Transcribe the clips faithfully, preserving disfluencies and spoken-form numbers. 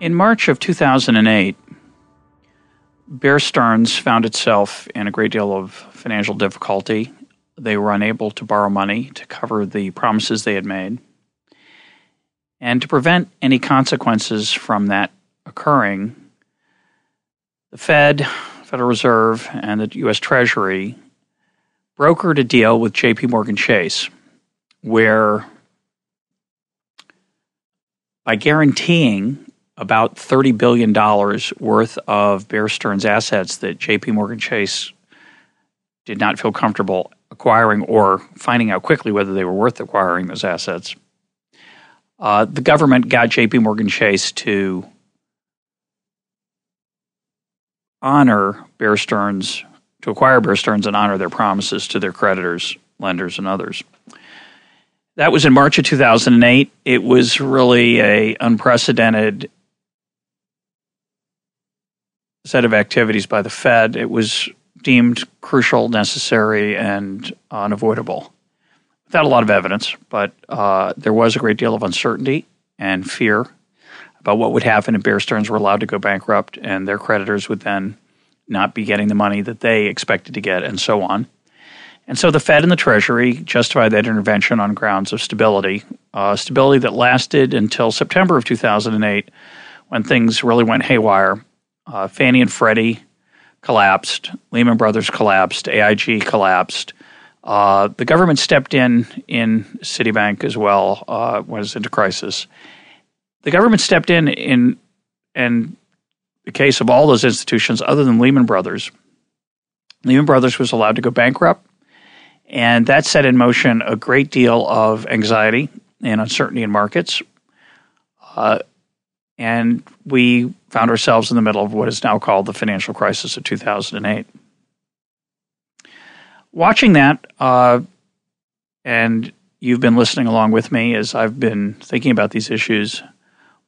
In March of two thousand eight, Bear Stearns found itself in a great deal of financial difficulty. They were unable to borrow money to cover the promises they had made. And to prevent any consequences from that occurring, the Fed, Federal Reserve, and the U S Treasury brokered a deal with J P. Morgan Chase where, by guaranteeing about thirty billion dollars worth of Bear Stearns assets that J P. Morgan Chase did not feel comfortable acquiring or finding out quickly whether they were worth acquiring those assets, Uh, the government got J P. Morgan Chase to honor Bear Stearns, to acquire Bear Stearns and honor their promises to their creditors, lenders, and others. That was in March of two thousand eight. It was really an unprecedented set of activities by the Fed. It was deemed crucial, necessary, and unavoidable. Without a lot of evidence, but uh, there was a great deal of uncertainty and fear about what would happen if Bear Stearns were allowed to go bankrupt and their creditors would then not be getting the money that they expected to get, and so on. And so the Fed and the Treasury justified that intervention on grounds of stability, uh, stability that lasted until September of two thousand eight, when things really went haywire. Uh, Fannie and Freddie collapsed. Lehman Brothers collapsed. A I G collapsed. Uh, the government stepped in in Citibank as well uh, when it was into crisis. The government stepped in in in the case of all those institutions other than Lehman Brothers. Lehman Brothers was allowed to go bankrupt, and that set in motion a great deal of anxiety and uncertainty in markets. Uh, and we found ourselves in the middle of what is now called the financial crisis of two thousand eight. Watching that, uh, and you've been listening along with me as I've been thinking about these issues,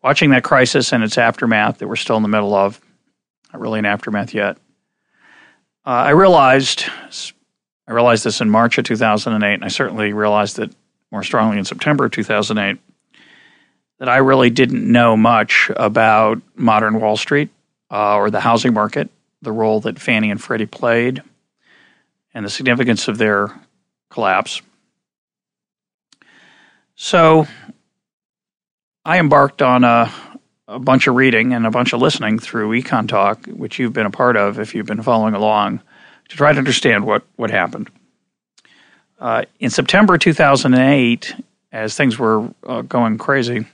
watching that crisis and its aftermath that we're still in the middle of, not really an aftermath yet, uh, I realized I realized this in March of two thousand eight, and I certainly realized it more strongly in September of two thousand eight, that I really didn't know much about modern Wall Street uh, or the housing market, the role that Fannie and Freddie played, and the significance of their collapse. So I embarked on a, a bunch of reading and a bunch of listening through Econ Talk, which you've been a part of if you've been following along, to try to understand what, what happened. Uh, in September two thousand eight, as things were uh, going crazy,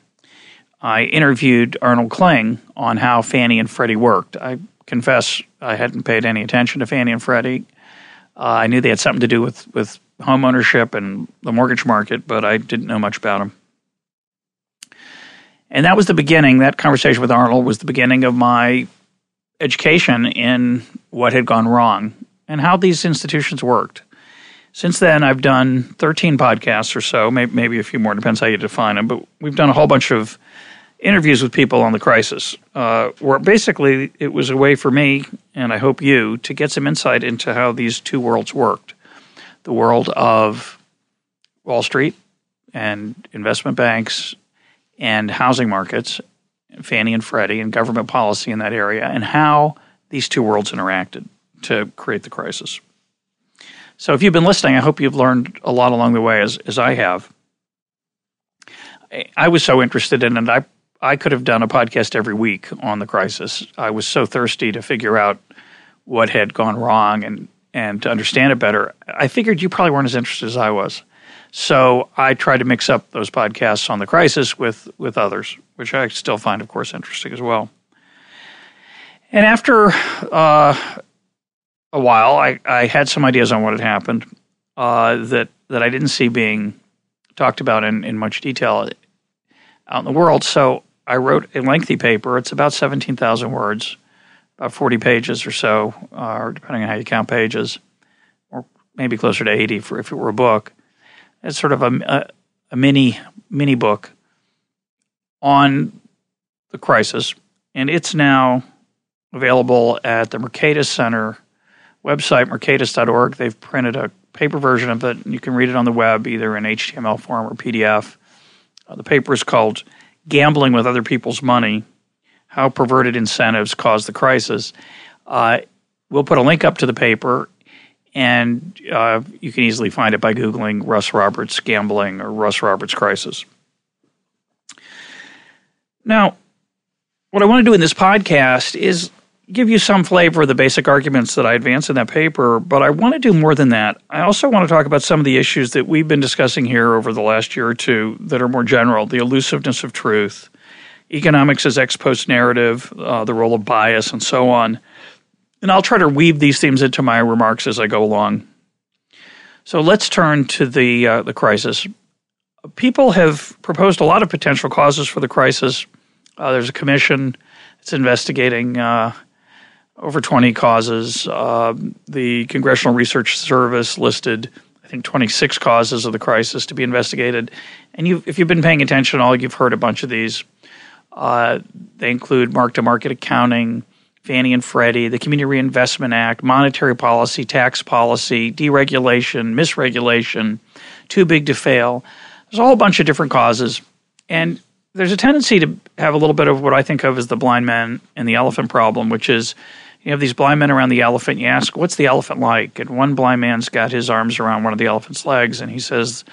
I interviewed Arnold Kling on how Fannie and Freddie worked. I confess I hadn't paid any attention to Fannie and Freddie. Uh, I knew they had something to do with, with home ownership and the mortgage market, but I didn't know much about them. And that was the beginning. That conversation with Arnold was the beginning of my education in what had gone wrong and how these institutions worked. Since then, I've done thirteen podcasts or so, maybe, maybe a few more, depends how you define them, but we've done a whole bunch of interviews with people on the crisis, uh, where basically it was a way for me, and I hope you, to get some insight into how these two worlds worked. The world of Wall Street and investment banks and housing markets, Fannie and Freddie, and government policy in that area, and how these two worlds interacted to create the crisis. So if you've been listening, I hope you've learned a lot along the way, as, as I have. I, I was so interested in it, I I could have done a podcast every week on the crisis. I was so thirsty to figure out what had gone wrong and, and to understand it better. I figured you probably weren't as interested as I was. So I tried to mix up those podcasts on the crisis with, with others, which I still find, of course, interesting as well. And after uh, a while, I, I had some ideas on what had happened uh, that, that I didn't see being talked about in, in much detail out in the world. So I wrote a lengthy paper. It's about seventeen thousand words, about forty pages or so, uh, or depending on how you count pages, or maybe closer to eighty for if it were a book. It's sort of a, a, a mini mini book on the crisis, and it's now available at the Mercatus Center website, mercatus dot org. They've printed a paper version of it, and you can read it on the web either in H T M L form or P D F. Uh, the paper is called Gambling with Other People's Money, How Perverted Incentives Caused the Crisis. Uh, we'll put a link up to the paper, and uh, you can easily find it by Googling Russ Roberts gambling or Russ Roberts crisis. Now, what I want to do in this podcast is give you some flavor of the basic arguments that I advance in that paper, but I want to do more than that. I also want to talk about some of the issues that we've been discussing here over the last year or two that are more general: the elusiveness of truth, economics as ex post narrative, uh, the role of bias, and so on. And I'll try to weave these themes into my remarks as I go along. So let's turn to the uh, the crisis. People have proposed a lot of potential causes for the crisis. Uh, there's a commission that's investigating uh, over twenty causes. Uh, the Congressional Research Service listed, I think, twenty-six causes of the crisis to be investigated. And you've, if you've been paying attention at all, you've heard a bunch of these. Uh, they include mark-to-market accounting, Fannie and Freddie, the Community Reinvestment Act, monetary policy, tax policy, deregulation, misregulation, too big to fail. There's a whole bunch of different causes. And there's a tendency to have a little bit of what I think of as the blind man and the elephant problem, which is you have these blind men around the elephant. You ask, what's the elephant like? And one blind man's got his arms around one of the elephant's legs, and he says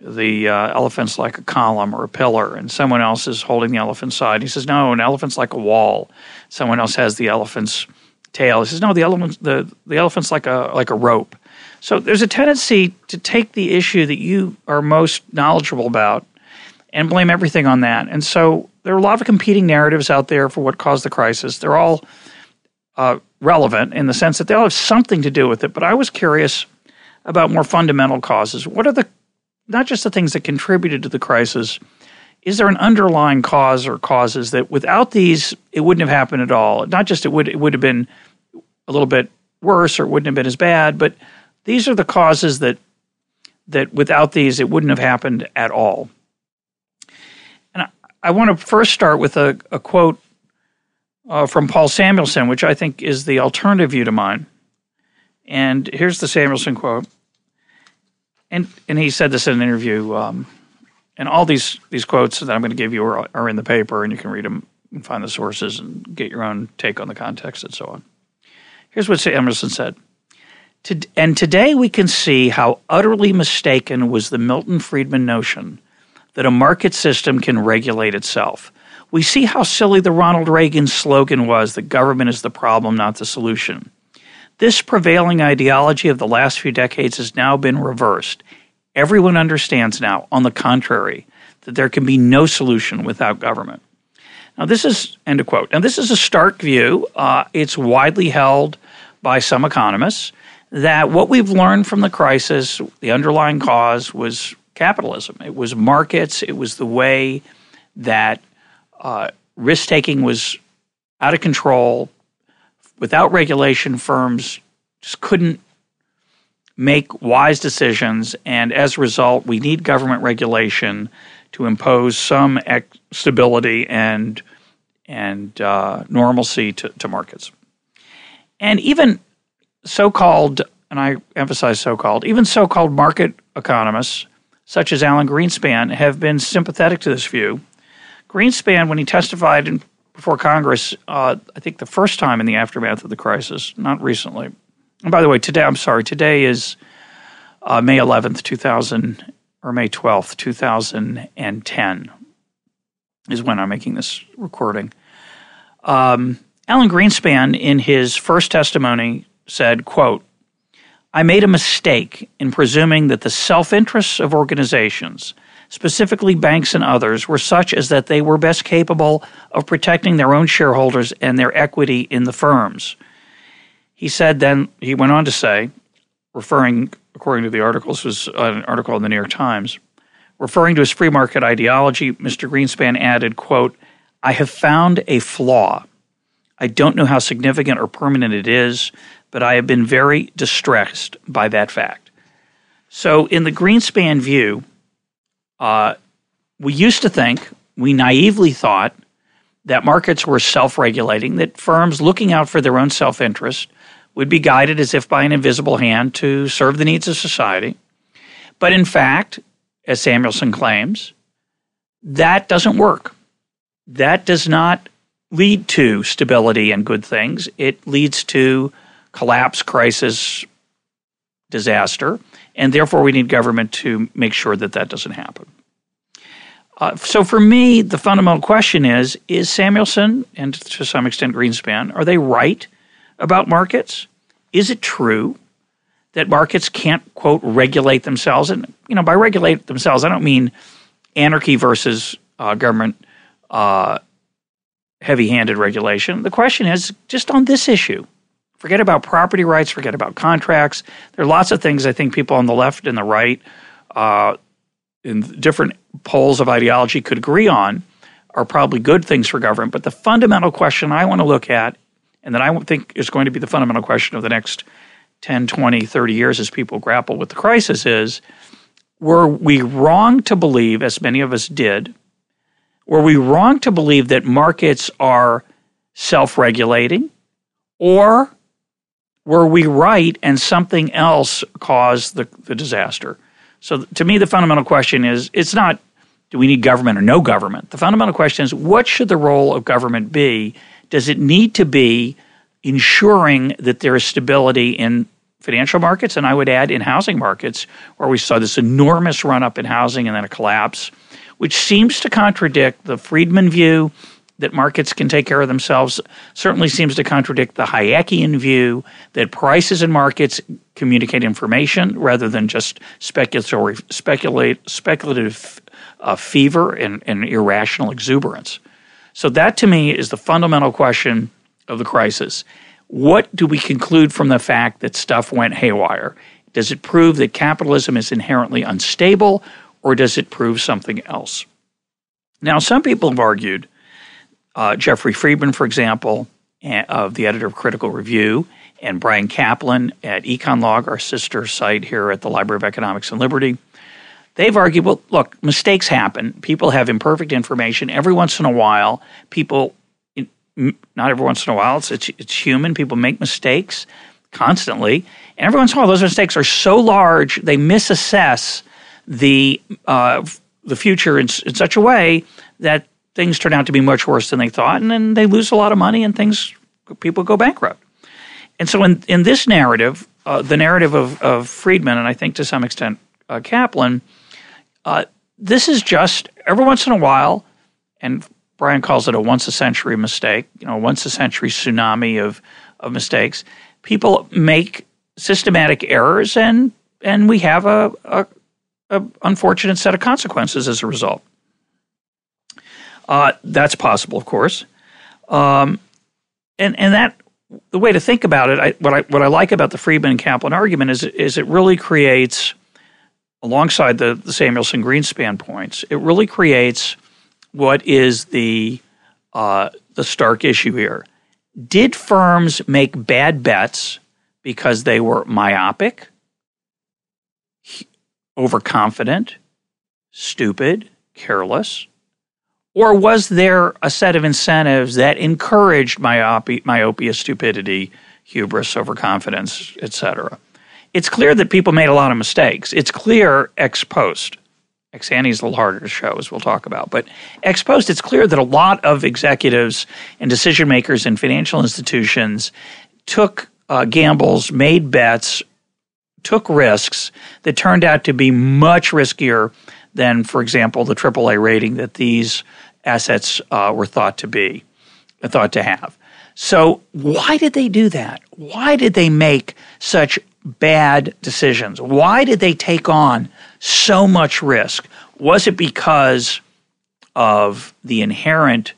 the uh, elephant's like a column or a pillar, and someone else is holding the elephant's side. He says, no, an elephant's like a wall. Someone else has the elephant's tail. He says, no, the elephant's, the, the elephant's like a like a rope. So there's a tendency to take the issue that you are most knowledgeable about and blame everything on that. And so there are a lot of competing narratives out there for what caused the crisis. They're all uh, relevant in the sense that they all have something to do with it. But I was curious about more fundamental causes. What are the not just the things that contributed to the crisis? Is there an underlying cause or causes that without these, it wouldn't have happened at all? Not just it would it would have been a little bit worse or it wouldn't have been as bad, but these are the causes that that without these, it wouldn't have happened at all. And I, I want to first start with a, a quote uh, from Paul Samuelson, which I think is the alternative view to mine. And here's the Samuelson quote. And and he said this in an interview, um, and all these, these quotes that I'm going to give you are, are in the paper, and you can read them and find the sources and get your own take on the context and so on. Here's what Samuelson said. To, and today we can see how utterly mistaken was the Milton Friedman notion that a market system can regulate itself. We see how silly the Ronald Reagan slogan was that government is the problem, not the solution. This prevailing ideology of the last few decades has now been reversed. Everyone understands now, on the contrary, that there can be no solution without government. Now this is, end of quote. Now this is a stark view. Uh, it's widely held by some economists that what we've learned from the crisis, the underlying cause, was capitalism. It was markets. It was the way that uh, risk-taking was out of control. Without regulation, firms just couldn't make wise decisions, and as a result, we need government regulation to impose some stability and and uh, normalcy to, to markets. And even so-called, and I emphasize so-called, even so-called market economists such as Alan Greenspan have been sympathetic to this view. Greenspan, when he testified in before Congress, uh, I think the first time in the aftermath of the crisis, not recently. And by the way, today, I'm sorry, today is uh, May eleventh, two thousand, or May twelfth, two thousand ten is when I'm making this recording. Um, Alan Greenspan, in his first testimony, said, quote, "I made a mistake in presuming that the self-interests of organizations, specifically banks and others, were such as that they were best capable of protecting their own shareholders and their equity in the firms." He said then, he went on to say, referring, according to the article, this was an article in the New York Times, referring to his free market ideology, Mister Greenspan added, quote, I have found a flaw. I don't know how significant or permanent it is, but I have been very distressed by that fact. So in the Greenspan view, uh, we used to think, we naively thought that markets were self-regulating, that firms looking out for their own self-interest would be guided as if by an invisible hand to serve the needs of society. But in fact, as Samuelson claims, that doesn't work. That does not lead to stability and good things. It leads to collapse, crisis, disaster, and therefore we need government to make sure that that doesn't happen. Uh, so for me, the fundamental question is, is Samuelson and to some extent Greenspan, are they right about markets? Is it true that markets can't, quote, regulate themselves? And, you know, by regulate themselves, I don't mean anarchy versus uh, government uh, heavy-handed regulation. The question is, just on this issue, forget about property rights, forget about contracts. There are lots of things I think people on the left and the right uh, in different polls of ideology could agree on are probably good things for government. But the fundamental question I want to look at, and that I think is going to be the fundamental question of the next ten, twenty, thirty years as people grapple with the crisis is, were we wrong to believe, as many of us did, were we wrong to believe that markets are self-regulating, or were we right and something else caused the, the disaster? So to me, the fundamental question is, it's not do we need government or no government. The fundamental question is, what should the role of government be? Does it need to be ensuring that there is stability in financial markets, and I would add in housing markets, where we saw this enormous run-up in housing and then a collapse, which seems to contradict the Friedman view that markets can take care of themselves, certainly seems to contradict the Hayekian view that prices and markets communicate information rather than just speculatory, speculate, speculative uh, fever and, and irrational exuberance. So that, to me, is the fundamental question of the crisis. What do we conclude from the fact that stuff went haywire? Does it prove that capitalism is inherently unstable, or does it prove something else? Now, some people have argued, uh, Jeffrey Friedman, for example, of the editor of Critical Review, and Brian Kaplan at EconLog, our sister site here at the Library of Economics and Liberty, they've argued, well, look, mistakes happen. People have imperfect information. Every once in a while, people – not every once in a while. It's, it's, it's human. People make mistakes constantly. And every once in a while, those mistakes are so large they misassess the uh, the future in, in such a way that things turn out to be much worse than they thought, and then they lose a lot of money and things – people go bankrupt. And so in, in this narrative, uh, the narrative of, of Friedman and I think to some extent uh, Kaplan – Uh, this is just every once in a while, and Brian calls it a once-a-century mistake, you know, once-a-century tsunami of, of mistakes. People make systematic errors, and and we have a, a, a unfortunate set of consequences as a result. Uh, that's possible, of course, um, and and that the way to think about it. I, what I what I like about the Friedman and Kaplan argument is is it really creates, alongside the, the Samuelson-Greenspan points, it really creates what is the uh, the stark issue here. Did firms make bad bets because they were myopic, overconfident, stupid, careless? Or was there a set of incentives that encouraged myopia, myopia, stupidity, hubris, overconfidence, et cetera? It's clear that people made a lot of mistakes. It's clear ex post. Ex ante is a little harder to show, as we'll talk about. But ex post, it's clear that a lot of executives and decision makers in financial institutions took uh, gambles, made bets, took risks that turned out to be much riskier than, for example, the triple A rating that these assets uh, were thought to be, thought to have. So why did they do that? Why did they make such bad decisions? Why did they take on so much risk? Was it because of the inherent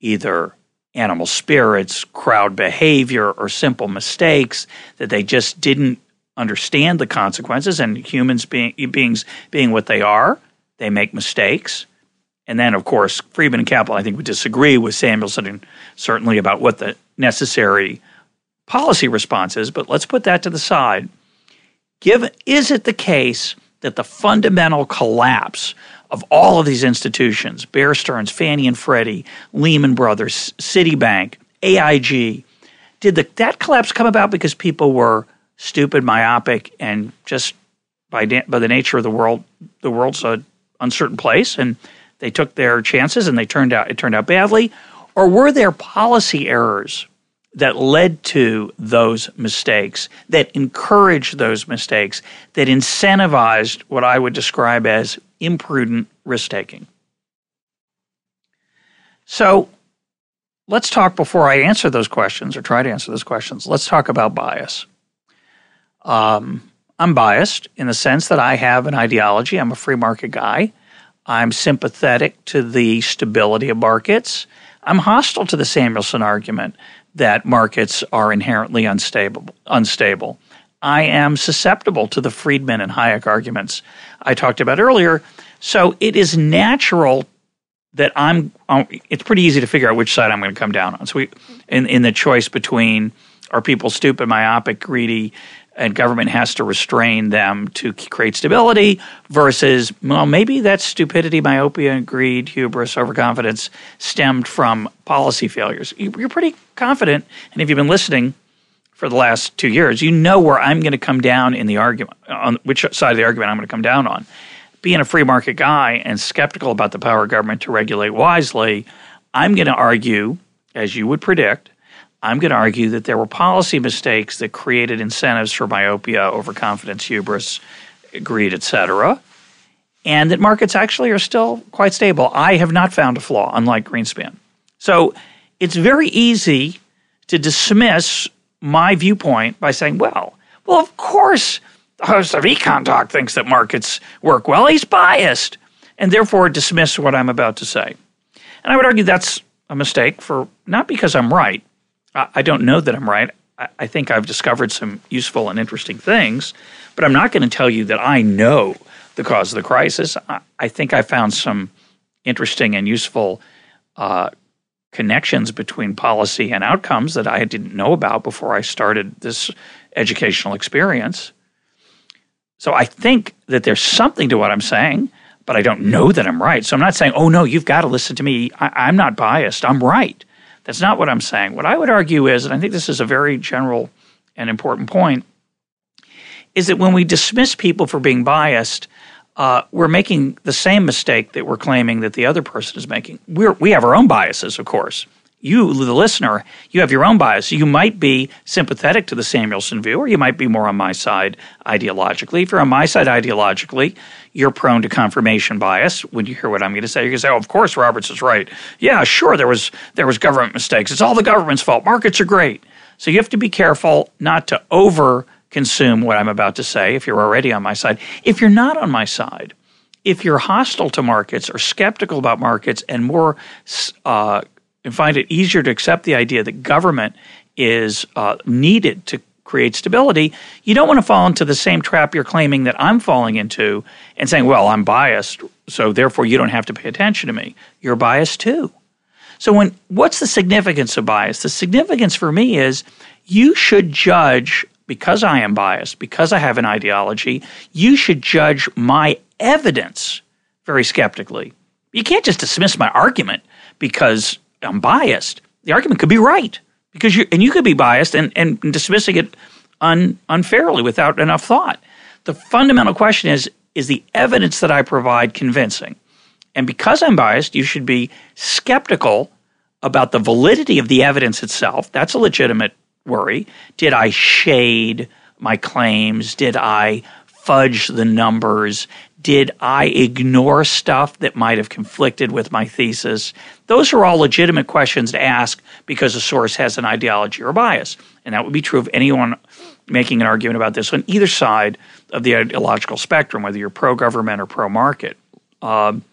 either animal spirits, crowd behavior, or simple mistakes that they just didn't understand the consequences? And humans being beings being what they are, they make mistakes. And then, of course, Friedman and Capital, I think, would disagree with Samuelson and certainly about what the necessary policy response is. But let's put that to the side. Given, is it the case that the fundamental collapse of all of these institutions, Bear Stearns, Fannie and Freddie, Lehman Brothers, Citibank, A I G, did the, that collapse come about because people were stupid, myopic, and just by da- by the nature of the world, the world's an uncertain place, and they took their chances and they turned out it turned out badly? Or were there policy errors that led to those mistakes, that encouraged those mistakes, that incentivized what I would describe as imprudent risk-taking? So let's talk, before I answer those questions or try to answer those questions, let's talk about bias. Um, I'm biased in the sense that I have an ideology. I'm a free market guy. I'm sympathetic to the stability of markets. I'm hostile to the Samuelson argument that markets are inherently unstable. unstable. I am susceptible to the Friedman and Hayek arguments I talked about earlier. So it is natural that I'm – it's pretty easy to figure out which side I'm going to come down on. So we, in, in the choice between, are people stupid, myopic, greedy, and government has to restrain them to create stability, versus, well, maybe that stupidity, myopia, greed, hubris, overconfidence stemmed from policy failures. You're pretty confident, and if you've been listening for the last two years, you know where I'm going to come down in the argument, on which side of the argument I'm going to come down on. Being a free market guy and skeptical about the power of government to regulate wisely, I'm going to argue, as you would predict, I'm going to argue that there were policy mistakes that created incentives for myopia, overconfidence, hubris, greed, et cetera, and that markets actually are still quite stable. I have not found a flaw, unlike Greenspan. So it's very easy to dismiss my viewpoint by saying, well, well, of course the host of EconTalk thinks that markets work well. He's biased, and therefore dismiss what I'm about to say. And I would argue that's a mistake, for not because I'm right. I don't know that I'm right. I think I've discovered some useful and interesting things, but I'm not going to tell you that I know the cause of the crisis. I think I found some interesting and useful uh, connections between policy and outcomes that I didn't know about before I started this educational experience. So I think that there's something to what I'm saying, but I don't know that I'm right. So I'm not saying, oh, no, you've got to listen to me. I- I'm not biased. I'm right. That's not what I'm saying. What I would argue is, and I think this is a very general and important point, is that when we dismiss people for being biased, uh, we're making the same mistake that we're claiming that the other person is making. We're, we have our own biases, of course. You, the listener, you have your own bias. You might be sympathetic to the Samuelson view, or you might be more on my side ideologically. If you're on my side ideologically, you're prone to confirmation bias. When you hear what I'm going to say, you're going to say, oh, of course Roberts is right. Yeah, sure, there was there was government mistakes. It's all the government's fault. Markets are great. So you have to be careful not to over-consume what I'm about to say if you're already on my side. If you're not on my side, if you're hostile to markets or skeptical about markets and more uh, – and find it easier to accept the idea that government is uh, needed to create stability, you don't want to fall into the same trap you're claiming that I'm falling into and saying, well, I'm biased, so therefore you don't have to pay attention to me. You're biased too. So when what's the significance of bias? The significance for me is you should judge, because I am biased, because I have an ideology, you should judge my evidence very skeptically. You can't just dismiss my argument because I'm biased. The argument could be right, because you and you could be biased and, and dismissing it un, unfairly without enough thought. The fundamental question is, is the evidence that I provide convincing? And because I'm biased, you should be skeptical about the validity of the evidence itself. That's a legitimate worry. Did I shade my claims? Did I fudge the numbers? Did I ignore stuff that might have conflicted with my thesis? Those are all legitimate questions to ask because a source has an ideology or bias. And that would be true of anyone making an argument about this on either side of the ideological spectrum, whether you're pro-government or pro-market. Um,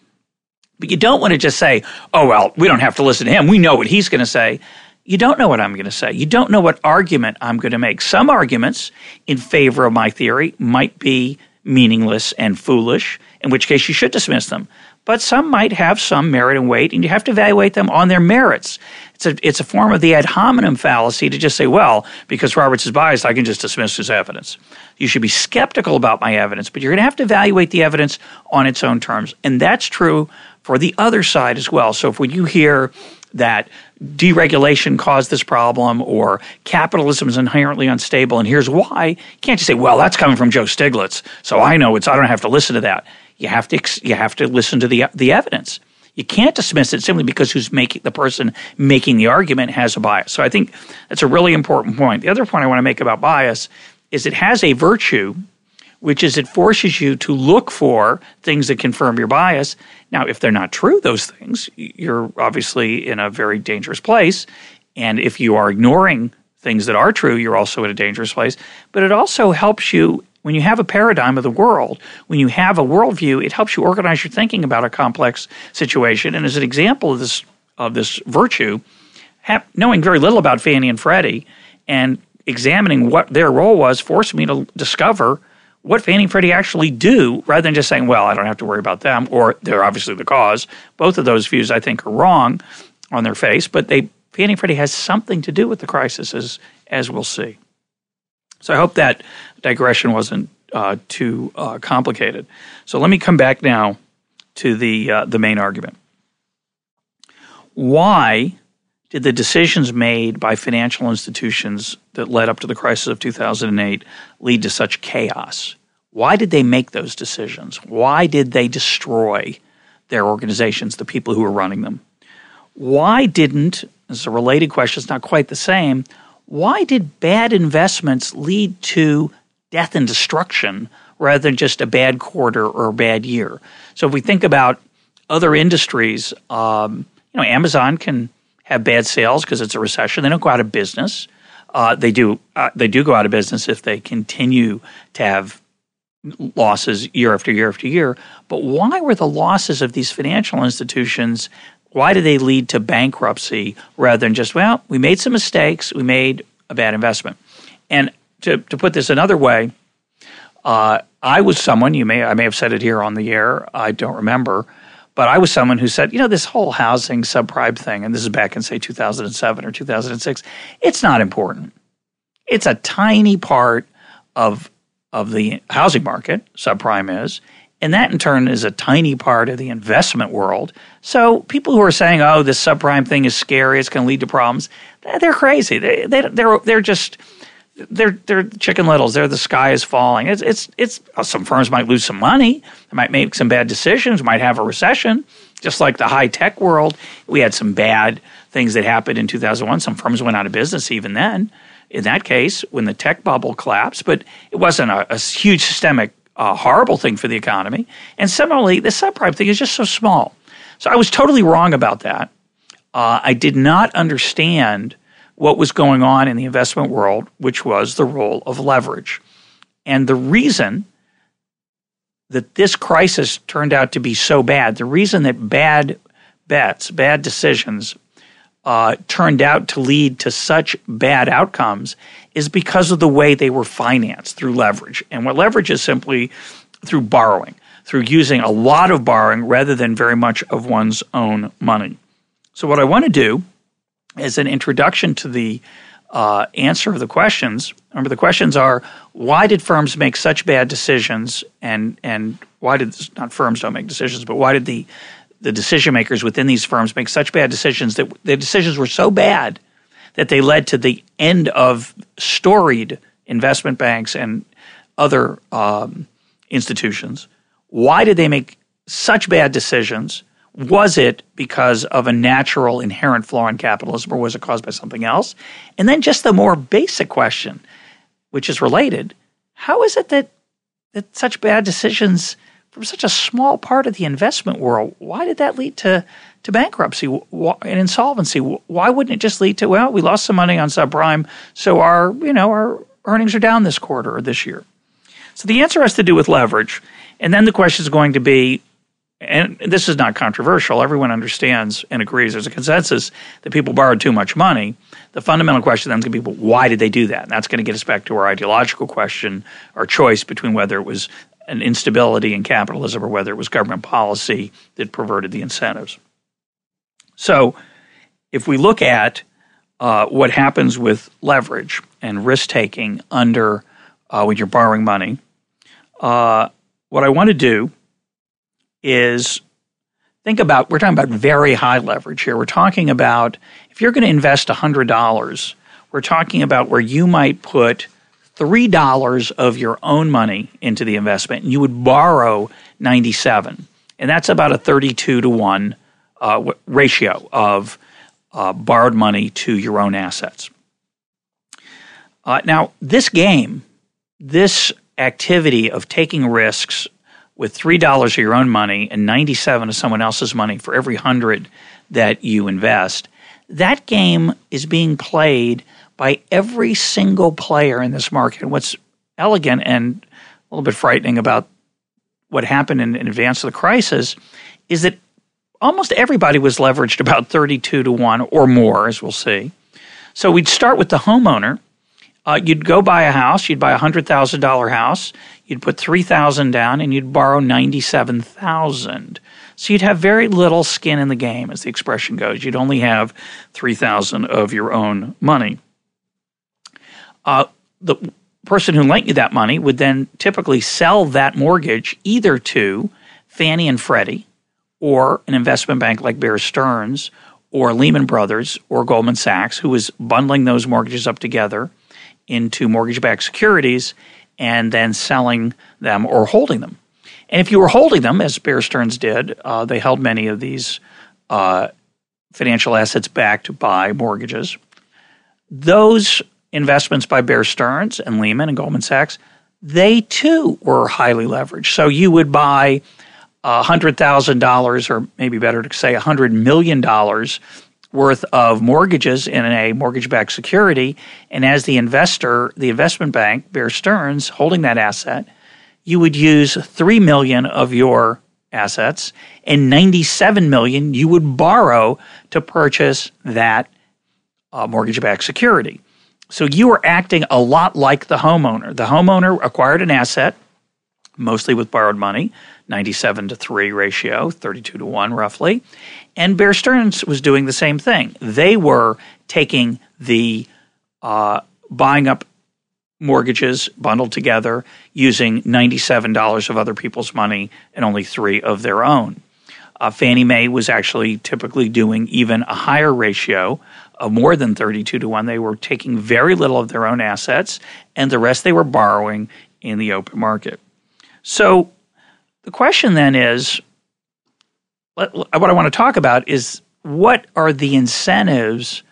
but you don't want to just say, oh, well, we don't have to listen to him. We know what he's going to say. You don't know what I'm going to say. You don't know what argument I'm going to make. Some arguments in favor of my theory might be meaningless and foolish, in which case you should dismiss them. But some might have some merit and weight, and you have to evaluate them on their merits. It's a, it's a form of the ad hominem fallacy to just say, well, because Roberts is biased, I can just dismiss his evidence. You should be skeptical about my evidence, but you're going to have to evaluate the evidence on its own terms. And that's true for the other side as well. So if when you hear that deregulation caused this problem or capitalism is inherently unstable and here's why, you can't just say, well, that's coming from Joe Stiglitz, so I know it's, I don't have to listen to that. You have to you have to listen to the the evidence. You can't dismiss it simply because who's making the person making the argument has a bias. So I think that's a really important point. The other point I want to make about bias is it has a virtue, which is it forces you to look for things that confirm your bias. Now, if they're not true, those things, you're obviously in a very dangerous place. And if you are ignoring things that are true, you're also in a dangerous place. But it also helps you. When you have a paradigm of the world, when you have a worldview, it helps you organize your thinking about a complex situation. And as an example of this of this virtue, ha- knowing very little about Fannie and Freddie and examining what their role was forced me to discover what Fannie and Freddie actually do rather than just saying, well, I don't have to worry about them, or they're obviously the cause. Both of those views, I think, are wrong on their face, but they Fannie and Freddie has something to do with the crisis, as, as we'll see. So I hope that digression wasn't uh, too uh, complicated. So let me come back now to the uh, the main argument. Why did the decisions made by financial institutions that led up to the crisis of two thousand eight lead to such chaos? Why did they make those decisions? Why did they destroy their organizations, the people who were running them? Why didn't – this is a related question, it's not quite the same – why did bad investments lead to death and destruction rather than just a bad quarter or a bad year? So if we think about other industries, um, you know, Amazon can have bad sales because it's a recession. They don't go out of business. Uh, they do. Uh, they do go out of business if they continue to have losses year after year after year. But why were the losses of these financial institutions? Why do they lead to bankruptcy rather than just, well, we made some mistakes, we made a bad investment? And to, to put this another way, uh, I was someone, you may I may have said it here on the air, I don't remember, but I was someone who said, you know, this whole housing subprime thing, and this is back in, say, two thousand seven or two thousand six, it's not important. It's a tiny part of of the housing market, subprime is, and that in turn is a tiny part of the investment world. So people who are saying, oh, this subprime thing is scary, it's going to lead to problems, they're crazy. They, they, they're, they're just they're, – they're chicken littles. They're the sky is falling. It's, it's, it's oh, some firms might lose some money. They might make some bad decisions, might have a recession. Just like the high-tech world, we had some bad things that happened in two thousand one. Some firms went out of business even then in that case when the tech bubble collapsed. But it wasn't a, a huge systemic a horrible thing for the economy. And similarly, the subprime thing is just so small. So I was totally wrong about that. Uh, I did not understand what was going on in the investment world, which was the role of leverage. And the reason that this crisis turned out to be so bad, the reason that bad bets, bad decisions uh, turned out to lead to such bad outcomes is because of the way they were financed through leverage. And what leverage is simply through borrowing, through using a lot of borrowing rather than very much of one's own money. So what I want to do is an introduction to the uh, answer of the questions. Remember, the questions are, why did firms make such bad decisions and and why did – not firms don't make decisions, but why did the, the decision makers within these firms make such bad decisions that their decisions were so bad that they led to the end of storied investment banks and other um, institutions? Why did they make such bad decisions? Was it because of a natural inherent flaw in capitalism, or was it caused by something else? And then just the more basic question, which is related, how is it that, that such bad decisions from such a small part of the investment world, why did that lead to to bankruptcy and insolvency? Why wouldn't it just lead to, well, we lost some money on subprime, so our, you know, our earnings are down this quarter or this year? So the answer has to do with leverage. And then the question is going to be, and this is not controversial, everyone understands and agrees, there's a consensus that people borrowed too much money. The fundamental question then is going to be, well, why did they do that? And that's going to get us back to our ideological question, our choice between whether it was an instability in capitalism or whether it was government policy that perverted the incentives. So if we look at uh, what happens with leverage and risk-taking under uh, when you're borrowing money, uh, what I want to do is think about – we're talking about very high leverage here. We're talking about if you're going to invest one hundred dollars, we're talking about where you might put three dollars of your own money into the investment and you would borrow ninety-seven. And that's about a thirty-two to one uh, w- ratio of uh, borrowed money to your own assets. Uh, now, this game, this activity of taking risks with three dollars of your own money and ninety-seven of someone else's money for every one hundred that you invest, that game is being played by every single player in this market. And what's elegant and a little bit frightening about what happened in, in advance of the crisis is that almost everybody was leveraged about thirty-two to one or more, as we'll see. So we'd start with the homeowner. Uh, you'd go buy a house. You'd buy a one hundred thousand dollars house. You'd put three thousand dollars down, and you'd borrow ninety-seven thousand dollars. So you'd have very little skin in the game, as the expression goes. You'd only have three thousand dollars of your own money. Uh, the person who lent you that money would then typically sell that mortgage either to Fannie and Freddie or an investment bank like Bear Stearns or Lehman Brothers or Goldman Sachs, who was bundling those mortgages up together into mortgage-backed securities and then selling them or holding them. And if you were holding them, as Bear Stearns did, uh, they held many of these uh, financial assets backed by mortgages. Those investments by Bear Stearns and Lehman and Goldman Sachs, they too were highly leveraged. So you would buy one hundred thousand dollars or maybe better to say one hundred million dollars worth of mortgages in a mortgage-backed security, and as the investor, the investment bank, Bear Stearns, holding that asset, you would use three million dollars of your assets and ninety-seven million dollars you would borrow to purchase that uh, mortgage-backed security. So you were acting a lot like the homeowner. The homeowner acquired an asset, mostly with borrowed money, ninety-seven to three ratio, thirty-two to one roughly, and Bear Stearns was doing the same thing. They were taking the uh, buying up mortgages bundled together using ninety-seven dollars of other people's money and only three of their own. Uh, Fannie Mae was actually typically doing even a higher ratio of more than thirty-two to one. They were taking very little of their own assets, and the rest they were borrowing in the open market. So the question then is, what I want to talk about is what are the incentives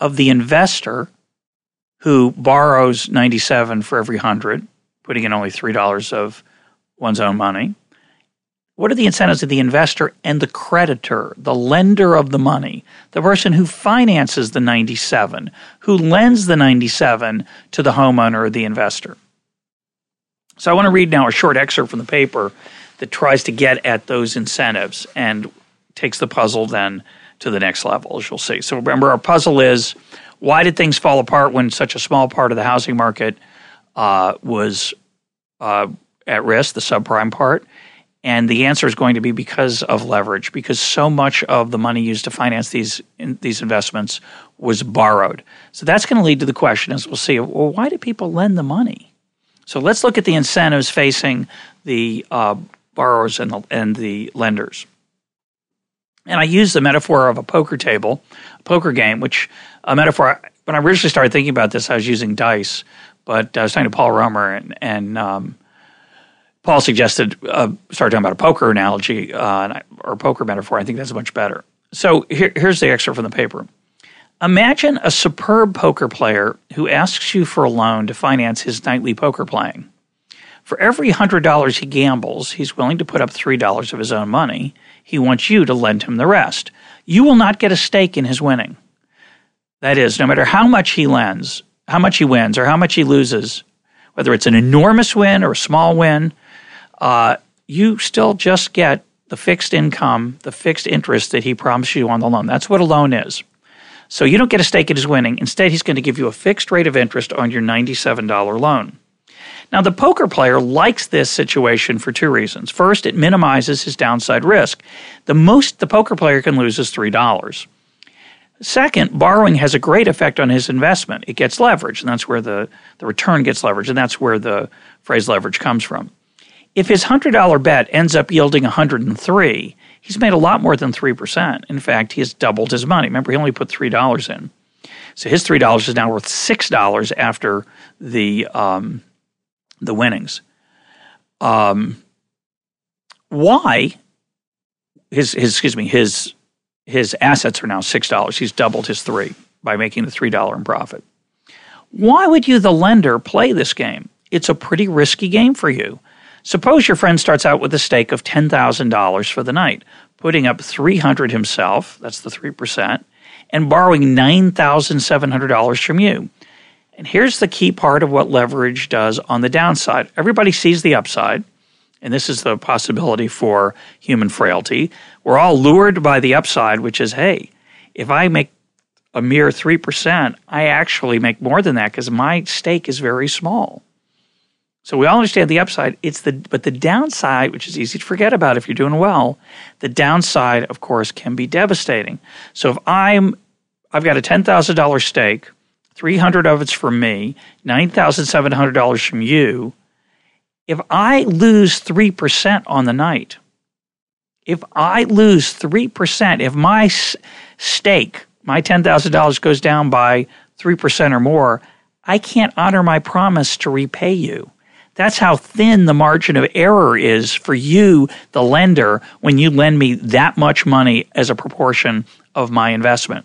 of the investor who borrows ninety-seven for every one hundred, putting in only three dollars of one's own money? What are the incentives of the investor and the creditor, the lender of the money, the person who finances the ninety-seven, who lends the ninety-seven to the homeowner or the investor? So I want to read now a short excerpt from the paper that tries to get at those incentives and takes the puzzle then to the next level, as you'll see. So remember, our puzzle is, why did things fall apart when such a small part of the housing market uh, was uh, at risk, the subprime part? And the answer is going to be because of leverage, because so much of the money used to finance these in, these investments was borrowed. So that's going to lead to the question, as we'll see, well, why do people lend the money? So let's look at the incentives facing the uh, borrowers and the, and the lenders. And I use the metaphor of a poker table, a poker game, which a metaphor – when I originally started thinking about this, I was using dice, but I was talking to Paul Romer and, and – um, Paul suggested uh, – started talking about a poker analogy uh, or a poker metaphor. I think that's much better. So here, here's the excerpt from the paper. Imagine a superb poker player who asks you for a loan to finance his nightly poker playing. For every one hundred dollars he gambles, he's willing to put up three dollars of his own money. He wants you to lend him the rest. You will not get a stake in his winning. That is, no matter how much he lends, how much he wins or how much he loses, whether it's an enormous win or a small win, Uh, you still just get the fixed income, the fixed interest that he promised you on the loan. That's what a loan is. So you don't get a stake in his winning. Instead, he's going to give you a fixed rate of interest on your ninety-seven dollars loan. Now, the poker player likes this situation for two reasons. First, it minimizes his downside risk. The most the poker player can lose is three dollars. Second, borrowing has a great effect on his investment. It gets leverage, and that's where the, the return gets leverage, and that's where the phrase leverage comes from. If his one hundred dollar bet ends up yielding one hundred three, he's made a lot more than three percent. In fact, he has doubled his money. Remember, he only put three dollars in. So his three dollars is now worth six dollars after the um, the winnings. Um, why his his excuse me his his assets are now six dollars? He's doubled his three by making the three dollars in profit. Why would you, the lender, play this game? It's a pretty risky game for you. Suppose your friend starts out with a stake of ten thousand dollars for the night, putting up three hundred dollars himself, that's the three percent, and borrowing nine thousand seven hundred dollars from you. And here's the key part of what leverage does on the downside. Everybody sees the upside, and this is the possibility for human frailty. We're all lured by the upside, which is, hey, if I make a mere three percent, I actually make more than that because my stake is very small. So we all understand the upside, it's the but the downside, which is easy to forget about if you're doing well, the downside, of course, can be devastating. So if I'm I've got a ten thousand dollars stake, three hundred dollars of it's from me, nine thousand seven hundred dollars from you, if I lose three percent on the night, if I lose three percent, if my stake, my ten thousand dollars goes down by three percent or more, I can't honor my promise to repay you. That's how thin the margin of error is for you, the lender, when you lend me that much money as a proportion of my investment.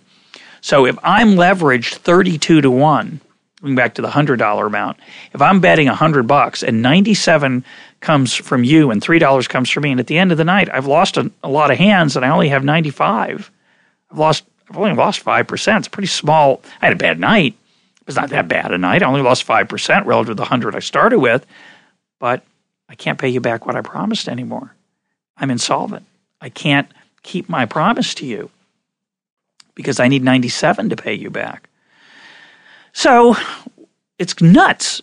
So if I'm leveraged thirty-two to one, going back to the one hundred dollar amount, if I'm betting one hundred bucks and ninety-seven comes from you and three dollars comes from me, and at the end of the night, I've lost a, a lot of hands and I only have ninety-five. I've lost, I've only lost five percent. It's pretty small. I had a bad night. It was not that bad a night. I only lost five percent relative to the one hundred I started with, but I can't pay you back what I promised anymore. I'm insolvent. I can't keep my promise to you because I need ninety-seven to pay you back. So it's nuts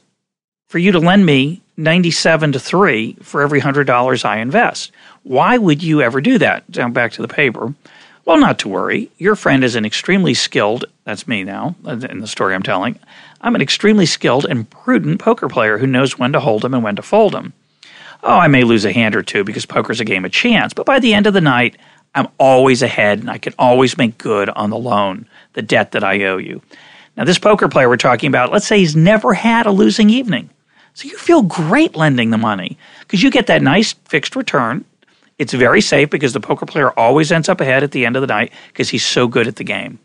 for you to lend me ninety-seven to three for every one hundred dollars I invest. Why would you ever do that? Down back to the paper. Well, not to worry. Your friend is an extremely skilled – that's me now in the story I'm telling. I'm an extremely skilled and prudent poker player who knows when to hold them and when to fold them. Oh, I may lose a hand or two because poker's a game of chance, but by the end of the night, I'm always ahead and I can always make good on the loan, the debt that I owe you. Now, this poker player we're talking about, let's say he's never had a losing evening. So you feel great lending the money because you get that nice fixed return. It's very safe because the poker player always ends up ahead at the end of the night because he's so good at the game.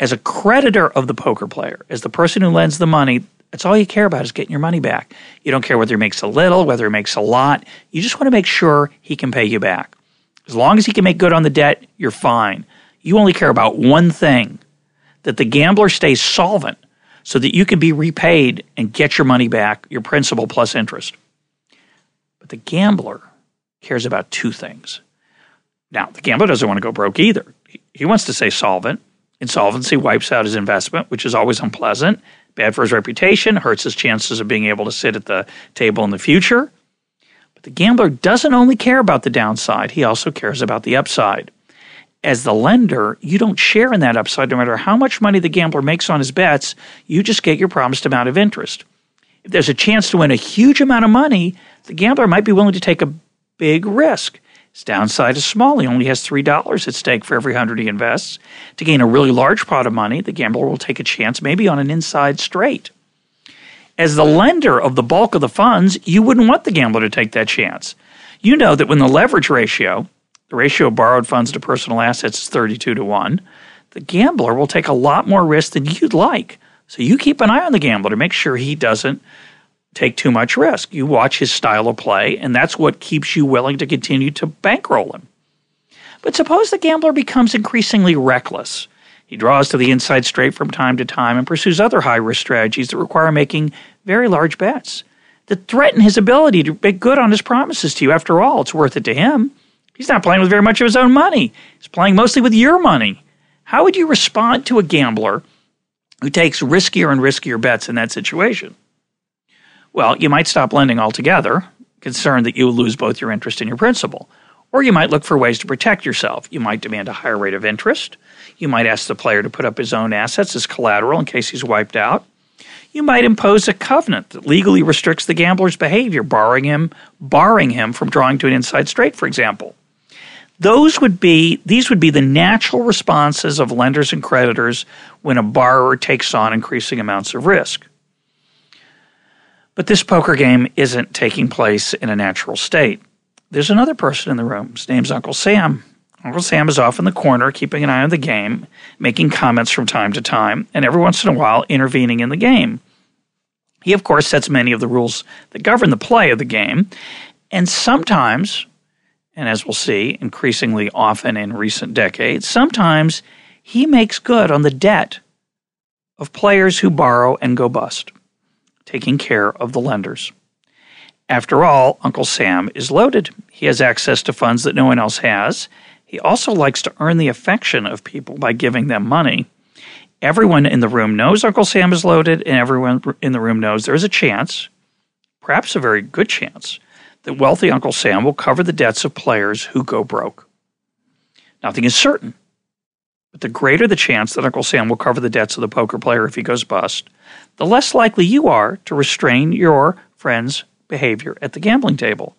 As a creditor of the poker player, as the person who lends the money, that's all you care about is getting your money back. You don't care whether he makes a little, whether he makes a lot. You just want to make sure he can pay you back. As long as he can make good on the debt, you're fine. You only care about one thing, that the gambler stays solvent so that you can be repaid and get your money back, your principal plus interest. But the gambler cares about two things. Now, the gambler doesn't want to go broke either. He wants to stay solvent. Insolvency wipes out his investment, which is always unpleasant, bad for his reputation, hurts his chances of being able to sit at the table in the future. But the gambler doesn't only care about the downside, he also cares about the upside. As the lender, you don't share in that upside no matter how much money the gambler makes on his bets, you just get your promised amount of interest. If there's a chance to win a huge amount of money, the gambler might be willing to take a big risk. His downside is small. He only has three dollars at stake for every one hundred he invests. To gain a really large pot of money, the gambler will take a chance maybe on an inside straight. As the lender of the bulk of the funds, you wouldn't want the gambler to take that chance. You know that when the leverage ratio, the ratio of borrowed funds to personal assets is thirty-two to one, the gambler will take a lot more risk than you'd like. So you keep an eye on the gambler to make sure he doesn't take too much risk. You watch his style of play, and that's what keeps you willing to continue to bankroll him. But suppose the gambler becomes increasingly reckless. He draws to the inside straight from time to time and pursues other high-risk strategies that require making very large bets that threaten his ability to make good on his promises to you. After all, it's worth it to him. He's not playing with very much of his own money. He's playing mostly with your money. How would you respond to a gambler who takes riskier and riskier bets in that situation? Well, you might stop lending altogether, concerned that you will lose both your interest and your principal. Or you might look for ways to protect yourself. You might demand a higher rate of interest. You might ask the player to put up his own assets as collateral in case he's wiped out. You might impose a covenant that legally restricts the gambler's behavior, barring him, barring him from drawing to an inside straight, for example. Those would be these would be the natural responses of lenders and creditors when a borrower takes on increasing amounts of risk. But this poker game isn't taking place in a natural state. There's another person in the room. His name's Uncle Sam. Uncle Sam is off in the corner, keeping an eye on the game, making comments from time to time, and every once in a while intervening in the game. He, of course, sets many of the rules that govern the play of the game, and sometimes, and as we'll see increasingly often in recent decades, sometimes he makes good on the debt of players who borrow and go bust, taking care of the lenders. After all, Uncle Sam is loaded. He has access to funds that no one else has. He also likes to earn the affection of people by giving them money. Everyone in the room knows Uncle Sam is loaded, and everyone in the room knows there is a chance, perhaps a very good chance, that wealthy Uncle Sam will cover the debts of players who go broke. Nothing is certain, but the greater the chance that Uncle Sam will cover the debts of the poker player if he goes bust, the less likely you are to restrain your friend's behavior at the gambling table.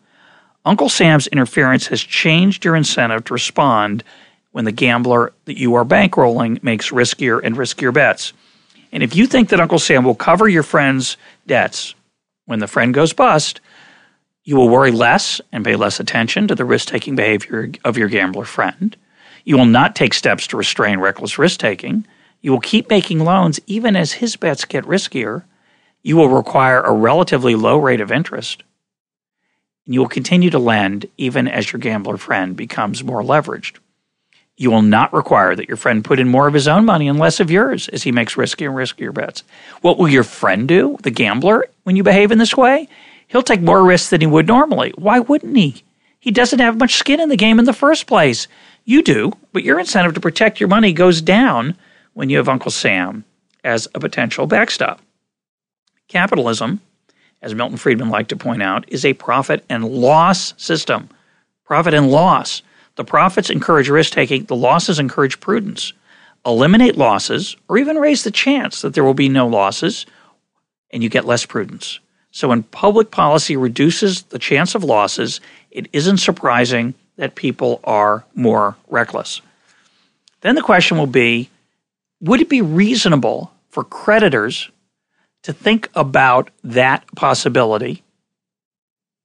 Uncle Sam's interference has changed your incentive to respond when the gambler that you are bankrolling makes riskier and riskier bets. And if you think that Uncle Sam will cover your friend's debts when the friend goes bust, you will worry less and pay less attention to the risk-taking behavior of your gambler friend. You will not take steps to restrain reckless risk-taking. You will keep making loans even as his bets get riskier. You will require a relatively low rate of interest. And you will continue to lend even as your gambler friend becomes more leveraged. You will not require that your friend put in more of his own money and less of yours as he makes riskier and riskier bets. What will your friend do, the gambler, when you behave in this way? He'll take more risks than he would normally. Why wouldn't he? He doesn't have much skin in the game in the first place. You do, but your incentive to protect your money goes down when you have Uncle Sam as a potential backstop. Capitalism, as Milton Friedman liked to point out, is a profit and loss system. Profit and loss. The profits encourage risk-taking. The losses encourage prudence. Eliminate losses or even raise the chance that there will be no losses, and you get less prudence. So when public policy reduces the chance of losses, it isn't surprising that people are more reckless. Then the question will be, would it be reasonable for creditors to think about that possibility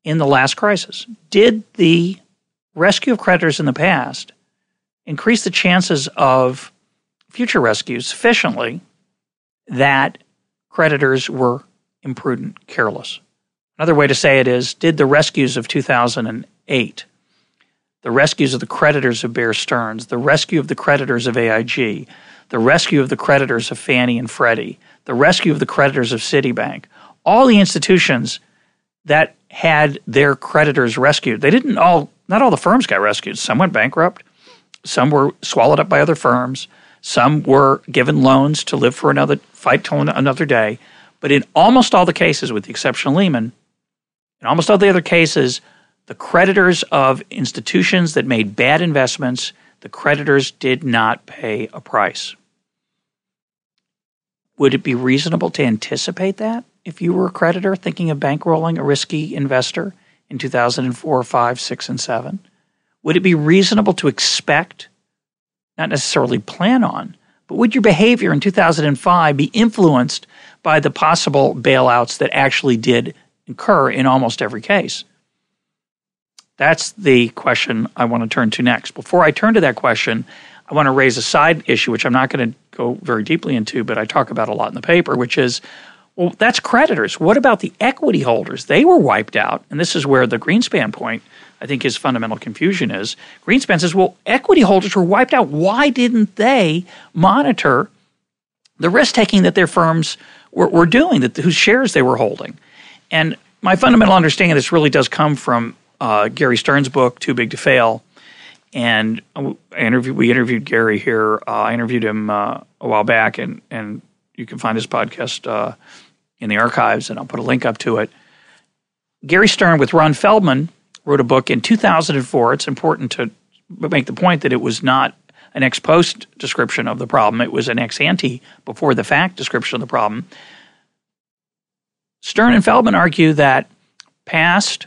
in the last crisis? Did the rescue of creditors in the past increase the chances of future rescues sufficiently that creditors were imprudent, careless? Another way to say it is, did the rescues of two thousand eight, the rescues of the creditors of Bear Stearns, the rescue of the creditors of A I G, the rescue of the creditors of Fannie and Freddie, the rescue of the creditors of Citibank, all the institutions that had their creditors rescued. They didn't all, not all the firms got rescued. Some went bankrupt. Some were swallowed up by other firms. Some were given loans to live for another, fight till another day. But in almost all the cases, with the exception of Lehman, in almost all the other cases, the creditors of institutions that made bad investments, the creditors did not pay a price. Would it be reasonable to anticipate that if you were a creditor thinking of bankrolling a risky investor in two thousand four, five, six, and seven? Would it be reasonable to expect, not necessarily plan on, but would your behavior in two thousand five be influenced by the possible bailouts that actually did occur in almost every case? That's the question I want to turn to next. Before I turn to that question, I want to raise a side issue, which I'm not going to go very deeply into, but I talk about a lot in the paper, which is, well, that's creditors. What about the equity holders? They were wiped out. And this is where the Greenspan point, I think his fundamental confusion is. Greenspan says, well, equity holders were wiped out. Why didn't they monitor the risk-taking that their firms were, were doing, that whose shares they were holding? And my fundamental understanding of this really does come from Uh, Gary Stern's book, Too Big to Fail, and I interview, we interviewed Gary here. Uh, I interviewed him uh, a while back, and, and you can find his podcast, uh, in the archives, and I'll put a link up to it. Gary Stern with Ron Feldman wrote a book in two thousand four. It's important to make the point that it was not an ex post description of the problem. It was an ex ante, before the fact description of the problem. Stern and Feldman argue that past